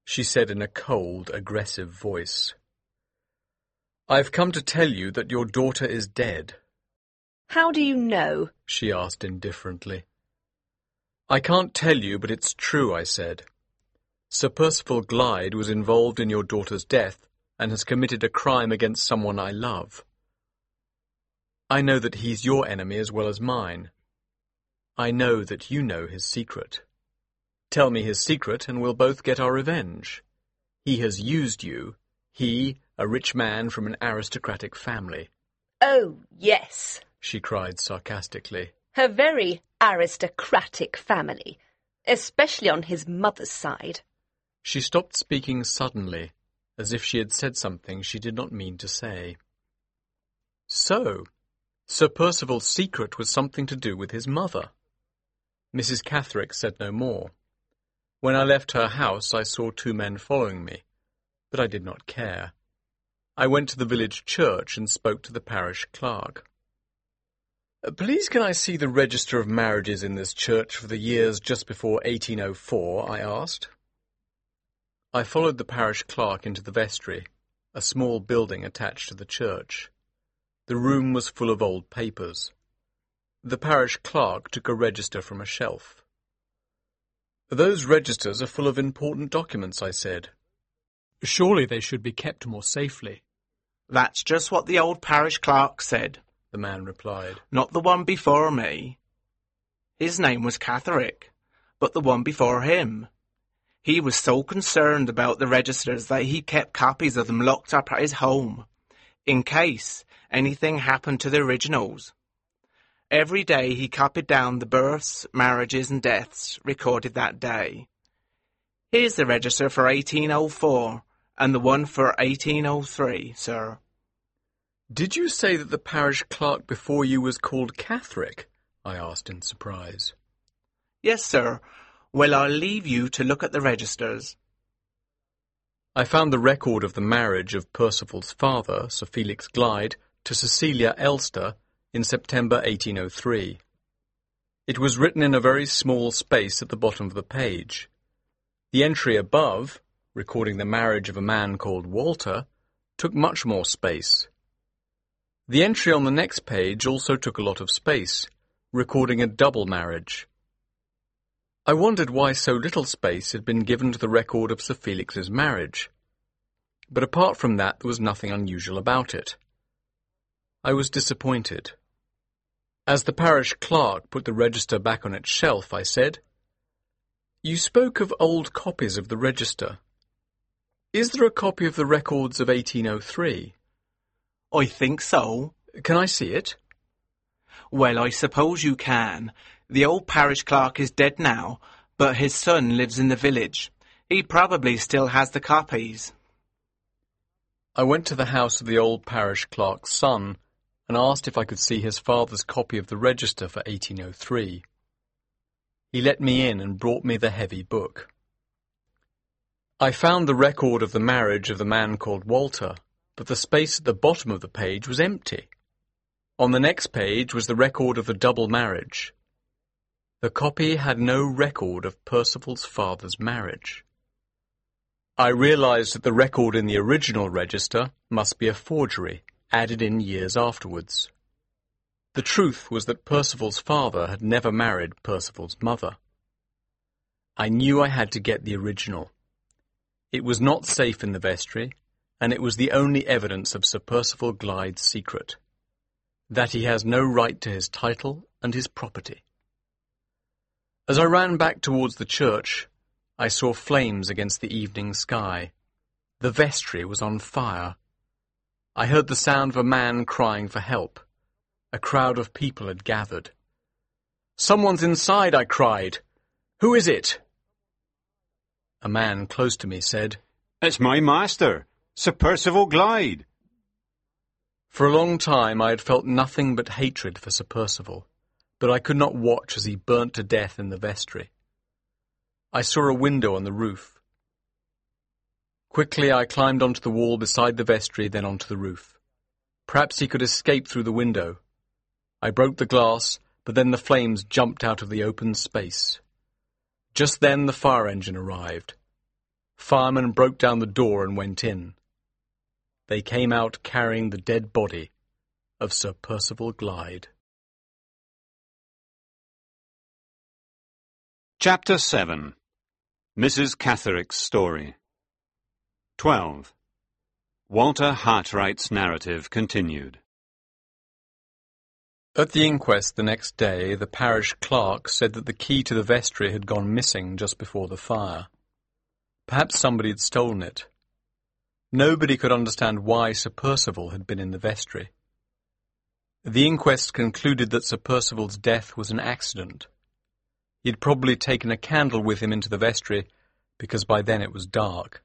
she said in a cold, aggressive voice. "I've come to tell you that your daughter is dead." "How do you know?" she asked indifferently. "I can't tell you, but it's true," I said. "Sir Percival Glyde was involved in your daughter's death and has committed a crime against someone I love. I know that he's your enemy as well as mine. I know that you know his secret. Tell me his secret, and we'll both get our revenge. He has used you, he, a rich man from an aristocratic family." "Oh, yes," she cried sarcastically. "A very aristocratic family, especially on his mother's side." She stopped speaking suddenly, as if she had said something she did not mean to say. So, Sir Percival's secret was something to do with his mother. Mrs. Catherick said no more. When I left her house, I saw two men following me, but I did not care. I went to the village church and spoke to the parish clerk. "Please can I see the register of marriages in this church for the years just before 1804, I asked. I followed the parish clerk into the vestry, a small building attached to the church. The room was full of old papers. The parish clerk took a register from a shelf. "Those registers are full of important documents," I said. "Surely they should be kept more safely." "That's just what the old parish clerk said," the man replied. "Not the one before me. His name was Catherick, but the one before him. He was so concerned about the registers that he kept copies of them locked up at his home, in case anything happened to the originals. Every day he copied down the births, marriages and deaths recorded that day. Here's the register for 1804 and the one for 1803, sir." "Did you say that the parish clerk before you was called Catherick?" I asked in surprise. "Yes, sir. Well, I'll leave you to look at the registers." I found the record of the marriage of Percival's father, Sir Felix Glyde, to Cecilia Elster, in September 1803. It was written in a very small space at the bottom of the page. The entry above, recording the marriage of a man called Walter, took much more space. The entry on the next page also took a lot of space, recording a double marriage. I wondered why so little space had been given to the record of Sir Felix's marriage, but apart from that there was nothing unusual about it. I was disappointed. As the parish clerk put the register back on its shelf, I said, "You spoke of old copies of the register. Is there a copy of the records of 1803? "I think so." "Can I see it?" "Well, I suppose you can. The old parish clerk is dead now, but his son lives in the village. He probably still has the copies." I went to the house of the old parish clerk's son and asked if I could see his father's copy of the register for 1803. He let me in and brought me the heavy book. I found the record of the marriage of the man called Walter, but the space at the bottom of the page was empty. On the next page was the record of the double marriage. The copy had no record of Percival's father's marriage. I realised that the record in the original register must be a forgery, added in years afterwards. The truth was that Percival's father had never married Percival's mother. I knew I had to get the original. It was not safe in the vestry, and it was the only evidence of Sir Percival Glyde's secret, that he has no right to his title and his property. As I ran back towards the church, I saw flames against the evening sky. The vestry was on fire. I heard the sound of a man crying for help. A crowd of people had gathered. "Someone's inside," I cried. "Who is it?" A man close to me said, "It's my master, Sir Percival Glyde." For a long time I had felt nothing but hatred for Sir Percival, but I could not watch as he burnt to death in the vestry. I saw a window on the roof. Quickly I climbed onto the wall beside the vestry, then onto the roof. Perhaps he could escape through the window. I broke the glass, but then the flames jumped out of the open space. Just then the fire engine arrived. Firemen broke down the door and went in. They came out carrying the dead body of Sir Percival Glyde. Chapter 7. Mrs. Catherick's Story. 12. Walter Hartwright's narrative continued. At the inquest the next day, the parish clerk said that the key to the vestry had gone missing just before the fire. Perhaps somebody had stolen it. Nobody could understand why Sir Percival had been in the vestry. The inquest concluded that Sir Percival's death was an accident. He had probably taken a candle with him into the vestry, because by then it was dark.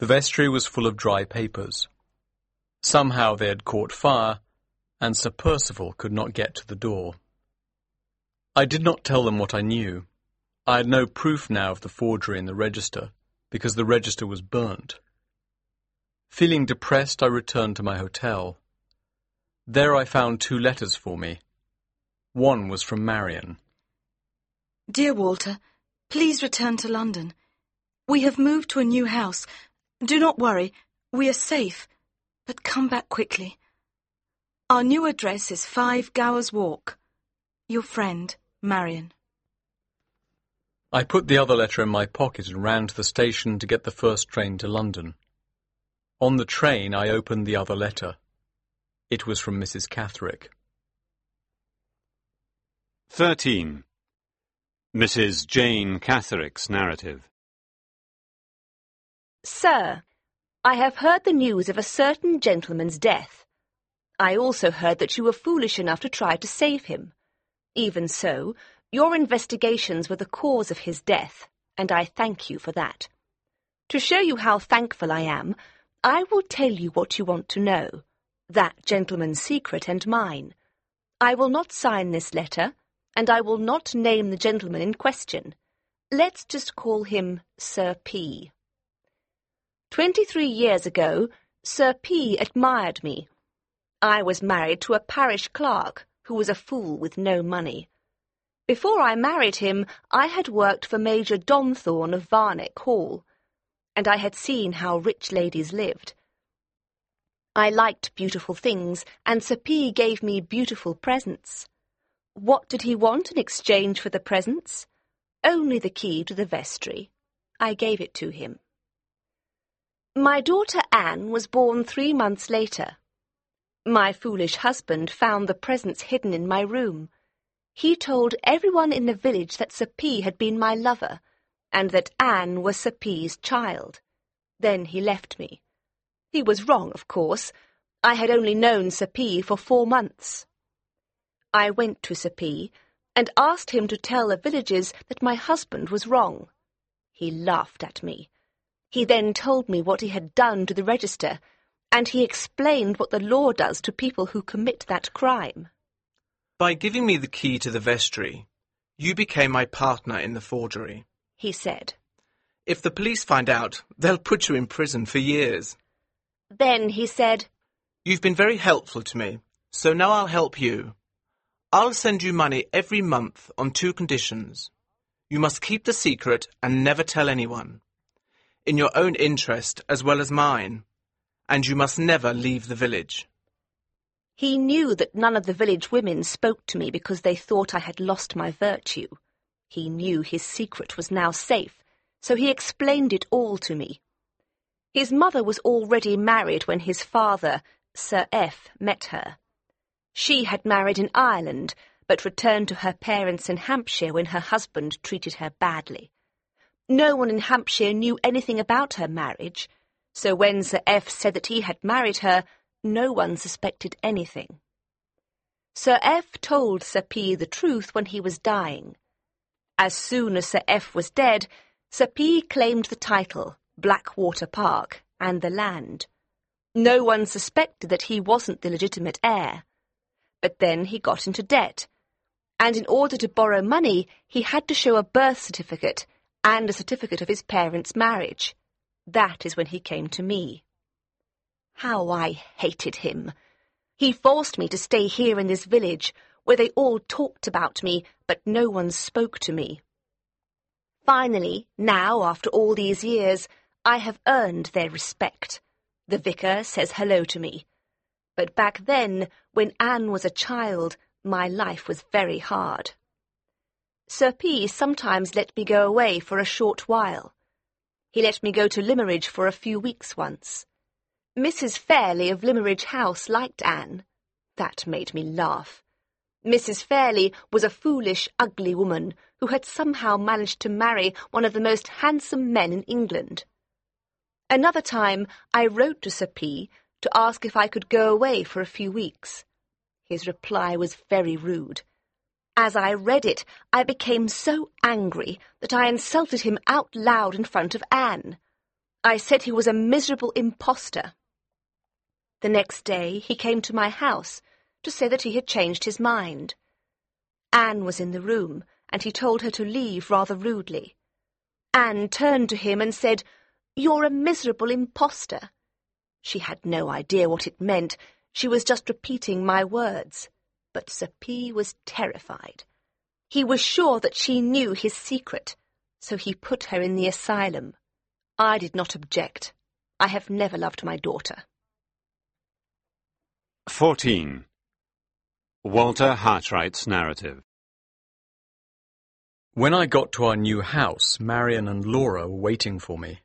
The vestry was full of dry papers. Somehow they had caught fire, and Sir Percival could not get to the door. I did not tell them what I knew. I had no proof now of the forgery in the register, because the register was burnt. Feeling depressed, I returned to my hotel. There I found two letters for me. One was from Marian. Dear Walter, please return to London. We have moved to a new house. Do not worry, we are safe, but come back quickly. Our new address is 5 Gowers Walk. Your friend, Marian. I put the other letter in my pocket and ran to the station to get the first train to London. On the train I opened the other letter. It was from Mrs. Catherick. 13. Mrs. Jane Catherick's narrative. Sir, I have heard the news of a certain gentleman's death. I also heard that you were foolish enough to try to save him. Even so, your investigations were the cause of his death, and I thank you for that. To show you how thankful I am, I will tell you what you want to know, that gentleman's secret and mine. I will not sign this letter, and I will not name the gentleman in question. Let's just call him Sir P. 23 years ago, Sir P admired me. I was married to a parish clerk who was a fool with no money. Before I married him, I had worked for Major Donthorne of Varneck Hall, and I had seen how rich ladies lived. I liked beautiful things, and Sir P gave me beautiful presents. What did he want in exchange for the presents? Only the key to the vestry. I gave it to him. My daughter Anne was born 3 months later. My foolish husband found the presents hidden in my room. He told everyone in the village that Sir P had been my lover, and that Anne was Sir P's child. Then he left me. He was wrong, of course. I had only known Sir P for 4 months. I went to Sir P and asked him to tell the villagers that my husband was wrong. He laughed at me. He then told me what he had done to the register, and he explained what the law does to people who commit that crime. By giving me the key to the vestry, you became my partner in the forgery, he said. If the police find out, they'll put you in prison for years. Then he said, You've been very helpful to me, so now I'll help you. I'll send you money every month on 2 conditions. You must keep the secret and never tell anyone, in your own interest as well as mine, and you must never leave the village. He knew that none of the village women spoke to me because they thought I had lost my virtue. He knew his secret was now safe, so he explained it all to me. His mother was already married when his father, Sir F, met her. She had married in Ireland, but returned to her parents in Hampshire when her husband treated her badly. No one in Hampshire knew anything about her marriage, so when Sir F said that he had married her, no one suspected anything. Sir F told Sir P the truth when he was dying. As soon as Sir F was dead, Sir P claimed the title, Blackwater Park, and the land. No one suspected that he wasn't the legitimate heir. But then he got into debt, and in order to borrow money, he had to show a birth certificate and a certificate of his parents' marriage. That is when he came to me. How I hated him! He forced me to stay here in this village, where they all talked about me, but no one spoke to me. Finally, now, after all these years, I have earned their respect. The vicar says hello to me. But back then, when Anne was a child, my life was very hard. Sir P. sometimes let me go away for a short while. He let me go to Limeridge for a few weeks once. Mrs. Fairley of Limeridge House liked Anne. That made me laugh. Mrs. Fairley was a foolish, ugly woman who had somehow managed to marry one of the most handsome men in England. Another time I wrote to Sir P. to ask if I could go away for a few weeks. His reply was very rude. As I read it, I became so angry that I insulted him out loud in front of Anne. I said he was a miserable impostor. The next day he came to my house to say that he had changed his mind. Anne was in the room, and he told her to leave rather rudely. Anne turned to him and said, "You're a miserable impostor." She had no idea what it meant. She was just repeating my words. But Sir P. was terrified. He was sure that she knew his secret, so he put her in the asylum. I did not object. I have never loved my daughter. 14. Walter Hartwright's narrative. When I got to our new house, Marian and Laura were waiting for me.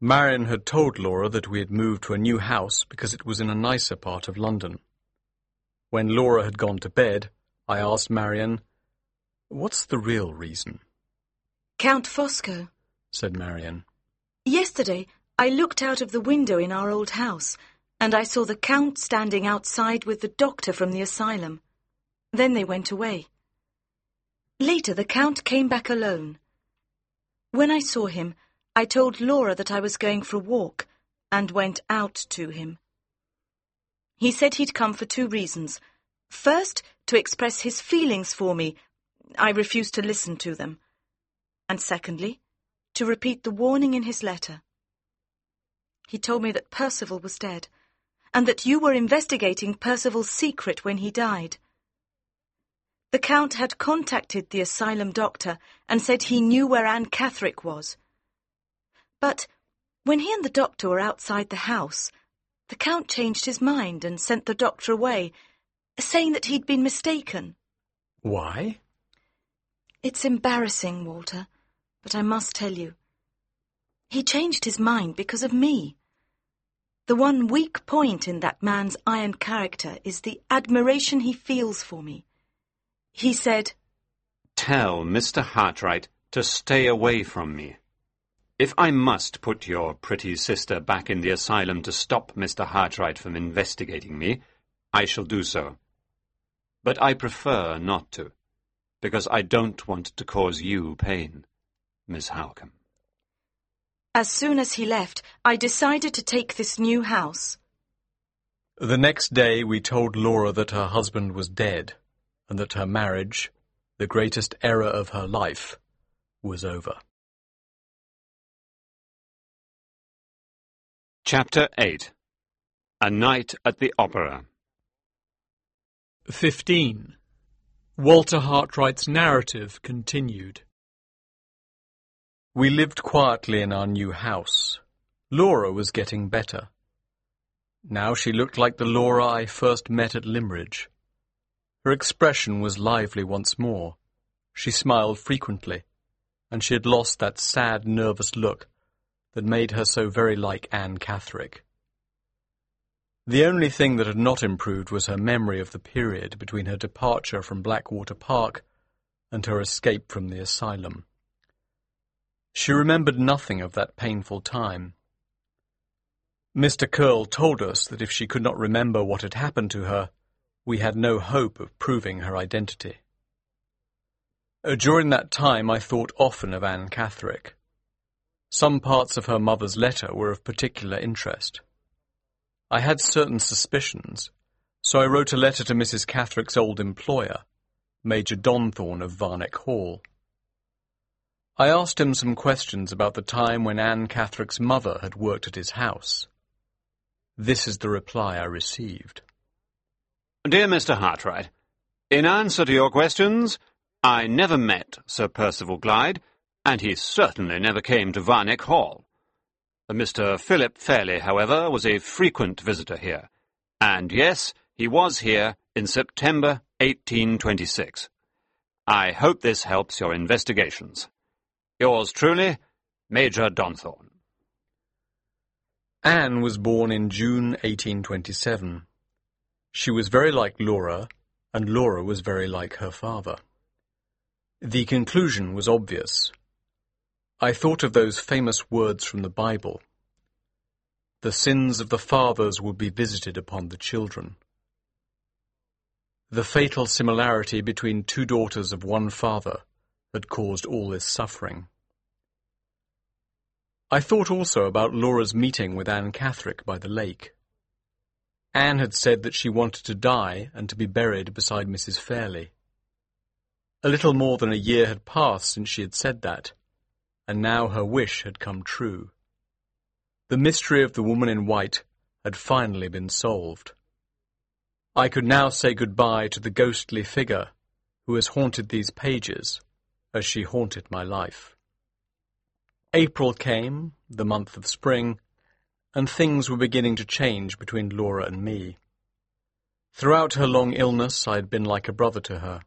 Marian had told Laura that we had moved to a new house because it was in a nicer part of London. When Laura had gone to bed, I asked Marian, "What's the real reason?" "Count Fosco," said Marian. "Yesterday I looked out of the window in our old house, and I saw the Count standing outside with the doctor from the asylum. Then they went away. Later the Count came back alone. When I saw him, I told Laura that I was going for a walk and went out to him. He said he'd come for two reasons. First, to express his feelings for me. I refused to listen to them. And secondly, to repeat the warning in his letter. He told me that Percival was dead, and that you were investigating Percival's secret when he died. The Count had contacted the asylum doctor and said he knew where Anne Catherick was. But when he and the doctor were outside the house, the Count changed his mind and sent the doctor away, saying that he'd been mistaken." "Why?" "It's embarrassing, Walter, but I must tell you. He changed his mind because of me. The one weak point in that man's iron character is the admiration he feels for me. He said, 'Tell Mr. Hartwright to stay away from me. If I must put your pretty sister back in the asylum to stop Mr. Hartwright from investigating me, I shall do so. But I prefer not to, because I don't want to cause you pain, Miss Halcombe.' As soon as he left, I decided to take this new house." The next day we told Laura that her husband was dead, and that her marriage, the greatest error of her life, was over. Chapter 8. A Night at the Opera. 15. Walter Hartwright's narrative continued. We lived quietly in our new house. Laura was getting better. Now she looked like the Laura I first met at Limeridge. Her expression was lively once more. She smiled frequently, and she had lost that sad, nervous look that made her so very like Anne Catherick. The only thing that had not improved was her memory of the period between her departure from Blackwater Park and her escape from the asylum. She remembered nothing of that painful time. Mr. Curl told us that if she could not remember what had happened to her, we had no hope of proving her identity. During that time I thought often of Anne Catherick. Some parts of her mother's letter were of particular interest. I had certain suspicions, so I wrote a letter to Mrs. Catherick's old employer, Major Donthorne of Varneck Hall. I asked him some questions about the time when Anne Catherick's mother had worked at his house. This is the reply I received. "Dear Mr. Hartwright, in answer to your questions, I never met Sir Percival Glyde, and he certainly never came to Varneck Hall. Mr. Philip Fairley, however, was a frequent visitor here, and yes, he was here in September 1826. I hope this helps your investigations. Yours truly, Major Donthorne. Anne was born in June 1827. She was very like Laura, and Laura was very like her father. The conclusion was obvious. I thought of those famous words from the Bible. The sins of the fathers would be visited upon the children. The fatal similarity between two daughters of one father had caused all this suffering. I thought also about Laura's meeting with Anne Catherick by the lake. Anne had said that she wanted to die and to be buried beside Mrs. Fairley. A little more than a year had passed since she had said that, and now her wish had come true. The mystery of the woman in white had finally been solved. I could now say goodbye to the ghostly figure who has haunted these pages as she haunted my life. April came, the month of spring, and things were beginning to change between Laura and me. Throughout her long illness, I had been like a brother to her.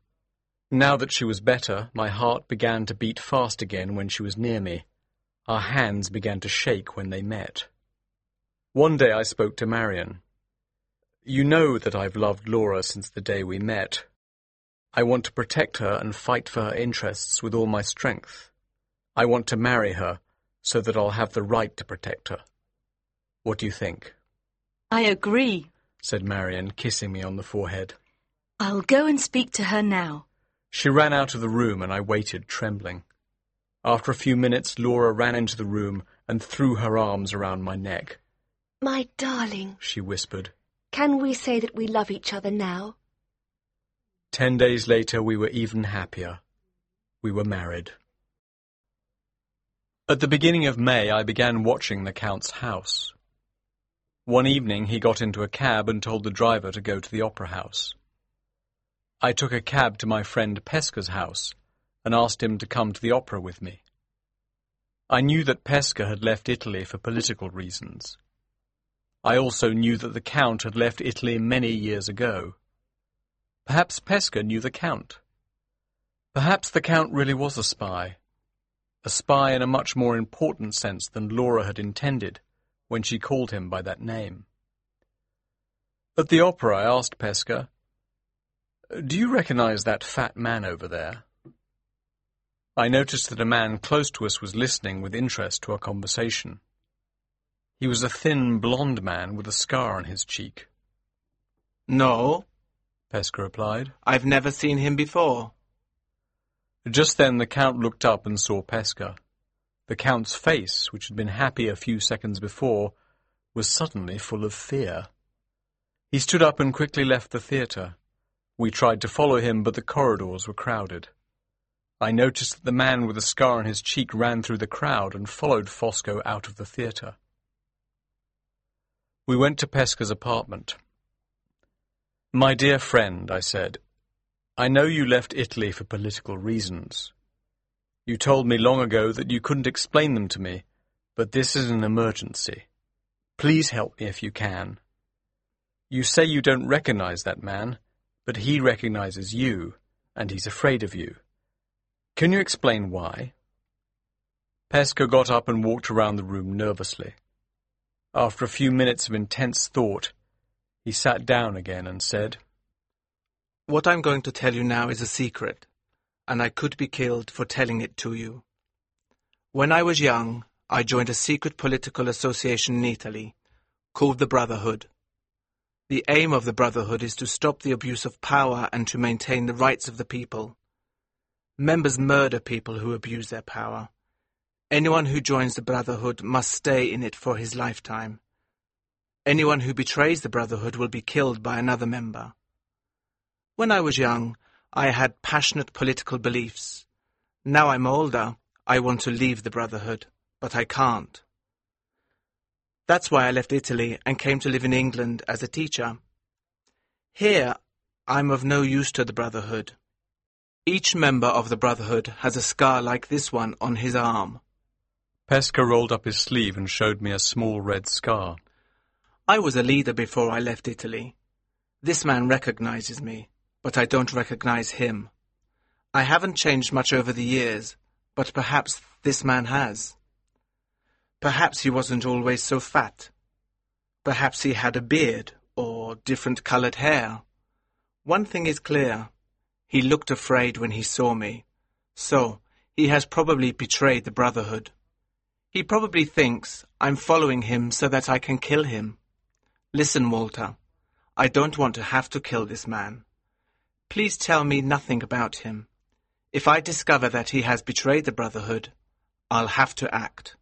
Now that she was better, my heart began to beat fast again when she was near me. Our hands began to shake when they met. One day I spoke to Marian. You know that I've loved Laura since the day we met. I want to protect her and fight for her interests with all my strength. I want to marry her so that I'll have the right to protect her. What do you think? I agree, said Marian, kissing me on the forehead. I'll go and speak to her now. She ran out of the room and I waited, trembling. After a few minutes, Laura ran into the room and threw her arms around my neck. My darling, she whispered. Can we say that we love each other now? 10 days later, we were even happier. We were married. At the beginning of May, I began watching the Count's house. One evening, he got into a cab and told the driver to go to the opera house. I took a cab to my friend Pesca's house and asked him to come to the opera with me. I knew that Pesca had left Italy for political reasons. I also knew that the Count had left Italy many years ago. Perhaps Pesca knew the Count. Perhaps the Count really was a spy in a much more important sense than Laura had intended when she called him by that name. At the opera, I asked Pesca, "Do you recognize that fat man over there?" I noticed that a man close to us was listening with interest to our conversation. He was a thin, blond man with a scar on his cheek. No, Pesca replied. I've never seen him before. Just then the Count looked up and saw Pesca. The Count's face, which had been happy a few seconds before, was suddenly full of fear. He stood up and quickly left the theatre. We tried to follow him, but the corridors were crowded. I noticed that the man with a scar on his cheek ran through the crowd and followed Fosco out of the theatre. We went to Pesca's apartment. My dear friend, I said, I know you left Italy for political reasons. You told me long ago that you couldn't explain them to me, but this is an emergency. Please help me if you can. You say you don't recognize that man, but he recognizes you, and he's afraid of you. Can you explain why? Pesca got up and walked around the room nervously. After a few minutes of intense thought, he sat down again and said, What I'm going to tell you now is a secret, and I could be killed for telling it to you. When I was young, I joined a secret political association in Italy, called the Brotherhood. The aim of the Brotherhood is to stop the abuse of power and to maintain the rights of the people. Members murder people who abuse their power. Anyone who joins the Brotherhood must stay in it for his lifetime. Anyone who betrays the Brotherhood will be killed by another member. When I was young, I had passionate political beliefs. Now I'm older, I want to leave the Brotherhood, but I can't. That's why I left Italy and came to live in England as a teacher. Here, I'm of no use to the Brotherhood. Each member of the Brotherhood has a scar like this one on his arm. Pesca rolled up his sleeve and showed me a small red scar. I was a leader before I left Italy. This man recognizes me, but I don't recognize him. I haven't changed much over the years, but perhaps this man has. Perhaps he wasn't always so fat. Perhaps he had a beard or different coloured hair. One thing is clear. He looked afraid when he saw me. So, he has probably betrayed the Brotherhood. He probably thinks I'm following him so that I can kill him. Listen, Walter, I don't want to have to kill this man. Please tell me nothing about him. If I discover that he has betrayed the Brotherhood, I'll have to act.